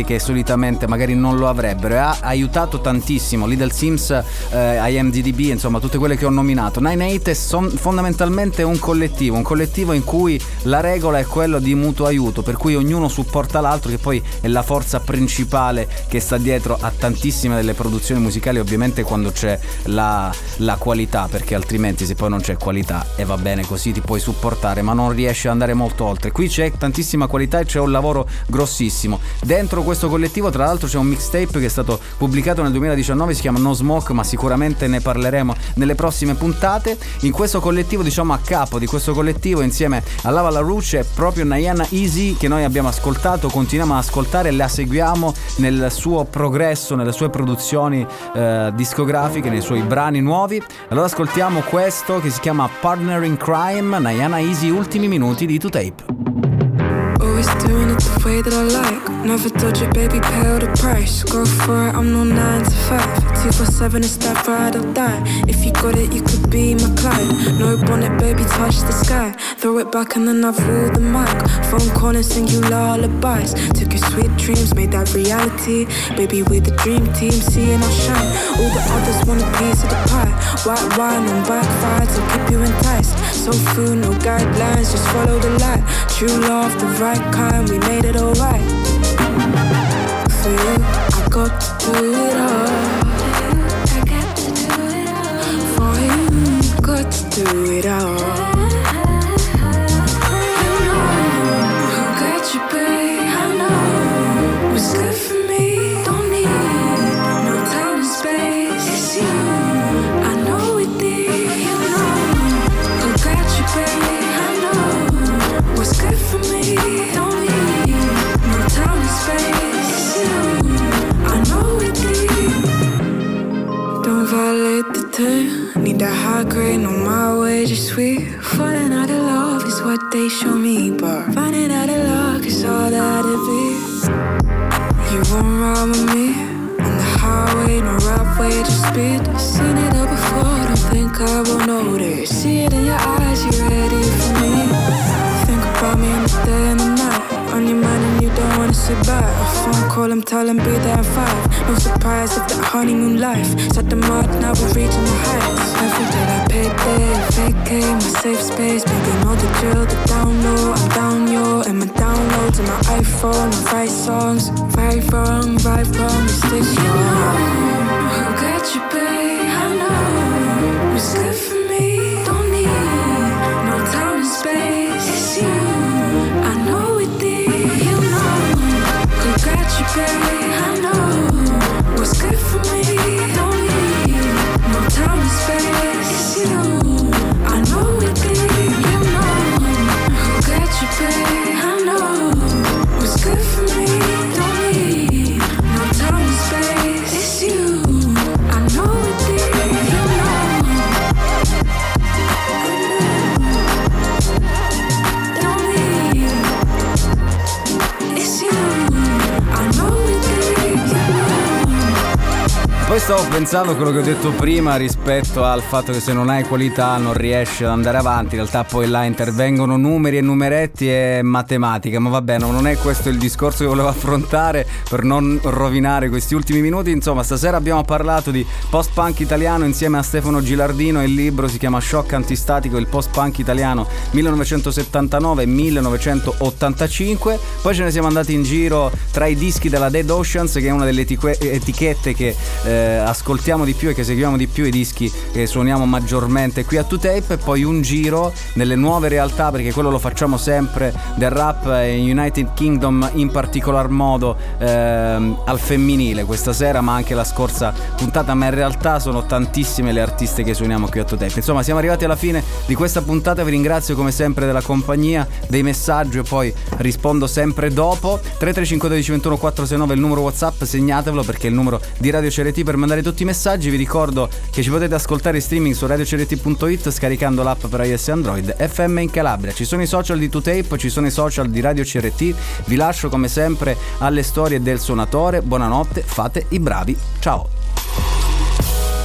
che sono solitamente magari non lo avrebbero, e ha aiutato tantissimo Little Sims, IMDb, insomma tutte quelle che ho nominato. 9-8 è fondamentalmente un collettivo in cui la regola è quella di mutuo aiuto, per cui ognuno supporta l'altro, che poi è la forza principale che sta dietro a tantissime delle produzioni musicali, ovviamente quando c'è la qualità, perché altrimenti se poi non c'è qualità e va bene così, ti puoi supportare ma non riesci ad andare molto oltre. Qui c'è tantissima qualità e c'è un lavoro grossissimo dentro questo collettivo. Tra l'altro c'è un mixtape che è stato pubblicato nel 2019, si chiama No Smoke, ma sicuramente ne parleremo nelle prossime puntate. In questo collettivo, diciamo a capo di questo collettivo insieme a Lava La Rucci, è proprio Nayana Easy, che noi abbiamo ascoltato, continuiamo ad ascoltare, la seguiamo nel suo progresso, nelle sue produzioni discografiche, nei suoi brani nuovi. Allora ascoltiamo questo che si chiama Partner in Crime, Nayana Easy, ultimi minuti di To Tape. Always doing it the way that I like. Never told you, baby, pay all the price. Go for it, I'm no 9 to 5. 24/7 is that ride or die. If you got it, you could be my client. No bonnet, baby, touch the sky. Throw it back and then I rule the mic. Phone call and sing you lullabies. Took your sweet dreams, made that reality. Baby, we're the dream team, seeing our shine. All the others want a piece of the pie. White wine and backfire to keep you enticed. So food, no guidelines, just follow the light. True love, the right kind, we made it alright. For you, I got to do it all. I got to do it all. For you, got to do it all. I know who got you, babe. I know what's good for me. Don't need no time and space. It's you. I know it is. You know who got you, babe. I know what's good for me. Need a high grade on my way, just sweet. Falling out of love is what they show me, but finding out of luck is all that it be. You won't ride with me on the highway, no right way, just speed. Seen it all before, don't think I will notice. See it in your eyes, you ready for me. Think about me in the day and the night. On your mind and you don't wanna sit back. A phone call, I'm telling, be there in 5. No surprise if that honeymoon life. Set the mud, now we're reaching the heights. Every day I pay day, vacate my safe space. Baby, know the drill, the down low. I'm down, yo, and my downloads and my iPhone. I write songs, right wrong, mistakes. You know who got you, babe. I know what's good for me. Don't need no time and space. It's you. Got you, babe, I know what's good for me. Don't need no time and space. It's you, I know it is. You know who got you, babe, I know what's good for me. Don't need no time and space. It's you, I know it is. You know, don't need. It's you. Poi stavo pensando a quello che ho detto prima rispetto al fatto che se non hai qualità non riesci ad andare avanti. In realtà poi là intervengono numeri e numeretti e matematica, ma va bene, non è questo il discorso che volevo affrontare per non rovinare questi ultimi minuti. Insomma, stasera abbiamo parlato di post-punk italiano insieme a Stefano Gilardino. Il libro si chiama Shock Antistatico, il post-punk italiano 1979-1985. Poi ce ne siamo andati in giro tra i dischi della Dead Oceans, che è una delle etichette che ascoltiamo di più e che seguiamo di più, i dischi che suoniamo maggiormente qui a To Tape, e poi un giro nelle nuove realtà, perché quello lo facciamo sempre, del rap in United Kingdom, in particolar modo al femminile questa sera, ma anche la scorsa puntata, ma in realtà sono tantissime le artiste che suoniamo qui a To Tape. Insomma, siamo arrivati alla fine di questa puntata, vi ringrazio come sempre della compagnia, dei messaggi, e poi rispondo sempre dopo. 335 12 21 469 il numero WhatsApp, segnatevelo perché è il numero di Radio CRT per mandare tutti i messaggi. Vi ricordo che ci potete ascoltare in streaming su radiocrt.it, scaricando l'app per iOS e Android, FM in Calabria. Ci sono i social di To Tape, ci sono i social di Radio CRT. Vi lascio come sempre alle storie del suonatore. Buonanotte, fate i bravi, ciao.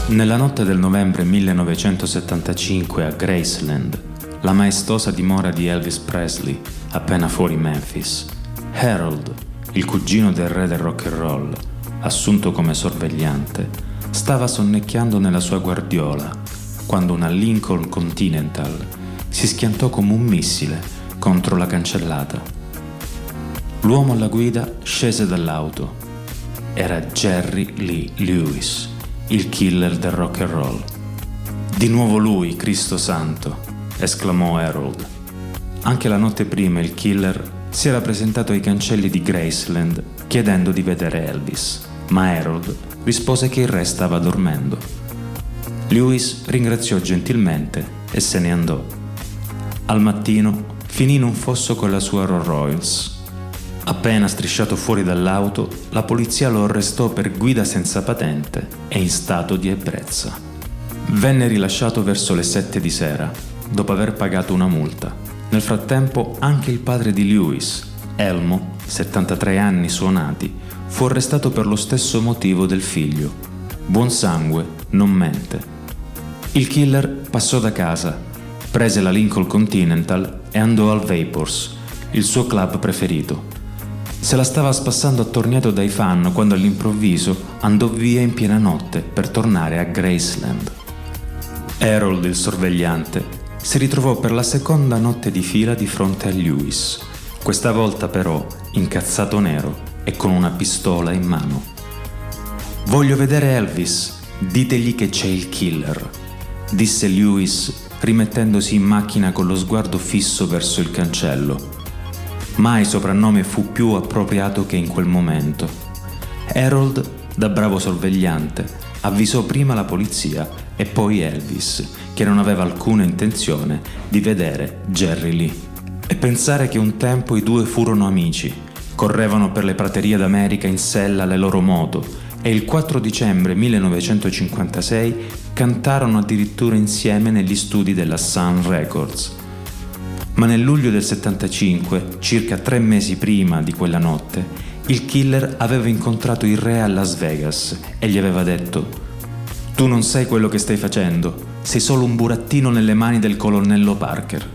Nella notte del novembre 1975 a Graceland, la maestosa dimora di Elvis Presley, appena fuori Memphis, Harold, il cugino del re del rock and roll, assunto come sorvegliante, stava sonnecchiando nella sua guardiola quando una Lincoln Continental si schiantò come un missile contro la cancellata. L'uomo alla guida scese dall'auto. Era Jerry Lee Lewis, il killer del rock and roll. «Di nuovo lui, Cristo santo!» esclamò Harold. Anche la notte prima il killer si era presentato ai cancelli di Graceland chiedendo di vedere Elvis, ma Harold rispose che il re stava dormendo. Lewis ringraziò gentilmente e se ne andò. Al mattino finì in un fosso con la sua Rolls Royce. Appena strisciato fuori dall'auto, la polizia lo arrestò per guida senza patente e in stato di ebbrezza. Venne rilasciato verso le 7 di sera, dopo aver pagato una multa. Nel frattempo anche il padre di Lewis, Elmo, 73 anni suonati, fu arrestato per lo stesso motivo del figlio. Buon sangue, non mente. Il killer passò da casa, prese la Lincoln Continental e andò al Vapors, il suo club preferito. Se la stava spassando attorniato dai fan quando all'improvviso andò via in piena notte per tornare a Graceland. Harold, il sorvegliante, si ritrovò per la seconda notte di fila di fronte a Lewis, questa volta però incazzato nero e con una pistola in mano. «Voglio vedere Elvis, ditegli che c'è il killer», disse Lewis rimettendosi in macchina con lo sguardo fisso verso il cancello. Mai soprannome fu più appropriato che in quel momento. Harold, da bravo sorvegliante, avvisò prima la polizia e poi Elvis, che non aveva alcuna intenzione di vedere Jerry Lee. E pensare che un tempo i due furono amici, correvano per le praterie d'America in sella le loro moto e il 4 dicembre 1956 cantarono addirittura insieme negli studi della Sun Records. Ma nel luglio del 75, circa 3 mesi prima di quella notte, il killer aveva incontrato il re a Las Vegas e gli aveva detto: «Tu non sai quello che stai facendo, sei solo un burattino nelle mani del colonnello Parker».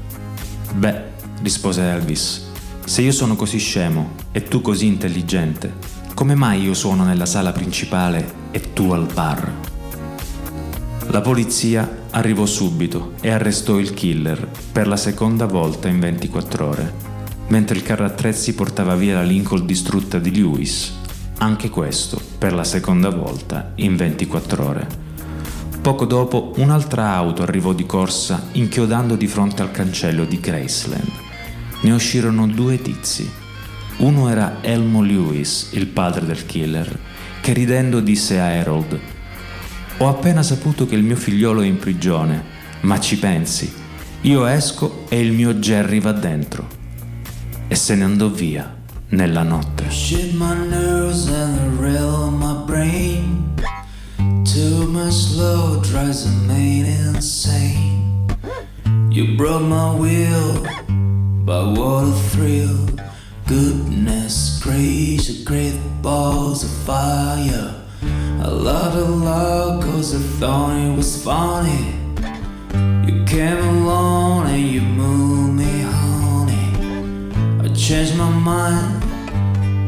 «Beh», rispose Elvis, «se io sono così scemo e tu così intelligente, come mai io suono nella sala principale e tu al bar?» La polizia arrivò subito e arrestò il killer per la seconda volta in 24 ore, mentre il carro attrezzi portava via la Lincoln distrutta di Lewis, anche questo per la seconda volta in 24 ore. Poco dopo un'altra auto arrivò di corsa inchiodando di fronte al cancello di Graceland. Ne uscirono 2 tizi. Uno era Elmo Lewis, il padre del killer, che ridendo disse a Harold: «Ho appena saputo che il mio figliolo è in prigione, ma ci pensi, io esco e il mio Jerry va dentro». E se ne andò via nella notte. Shit my nerves and the real my brain. Too much load drives a man insane. You broke my will, but what a thrill. Goodness gracious, great balls of fire. I loved it loud cause I thought it was funny. You came along and you moved me, honey. I changed my mind,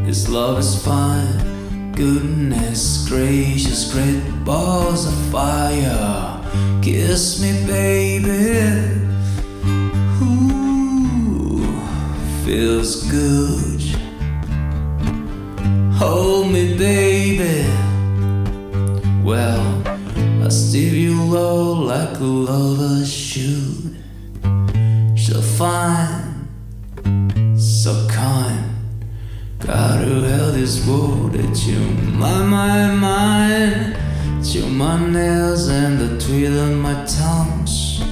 this love is fine. Goodness gracious, great balls of fire. Kiss me, baby. Ooh, feels good. Hold me, baby. Well, I steer you low like a lover should. So fine, so kind. Gotta have this world that you mine. Chew my nails and the twirl of my tongues.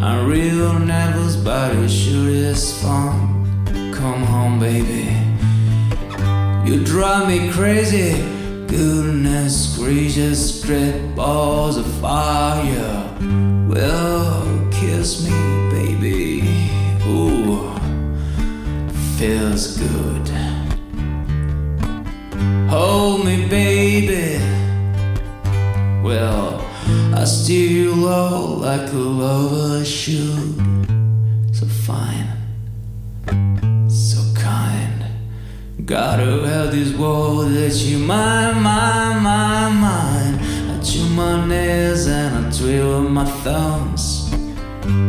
I'm real nervous, but it sure is fun. Come home, baby. You drive me crazy. Goodness gracious, great balls of fire. Well, kiss me, baby. Ooh, feels good. Hold me, baby. Well, I steer you low like a lover should. So fine, so kind. Gotta have this wall that you mind. I chew my nails and I twiddle my thumbs.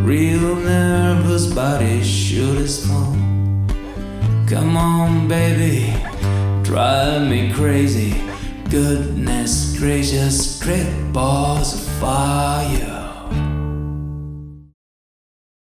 Real nervous body, shoot is fun. Come on, baby, drive me crazy. Goodness gracious, great balls of fire.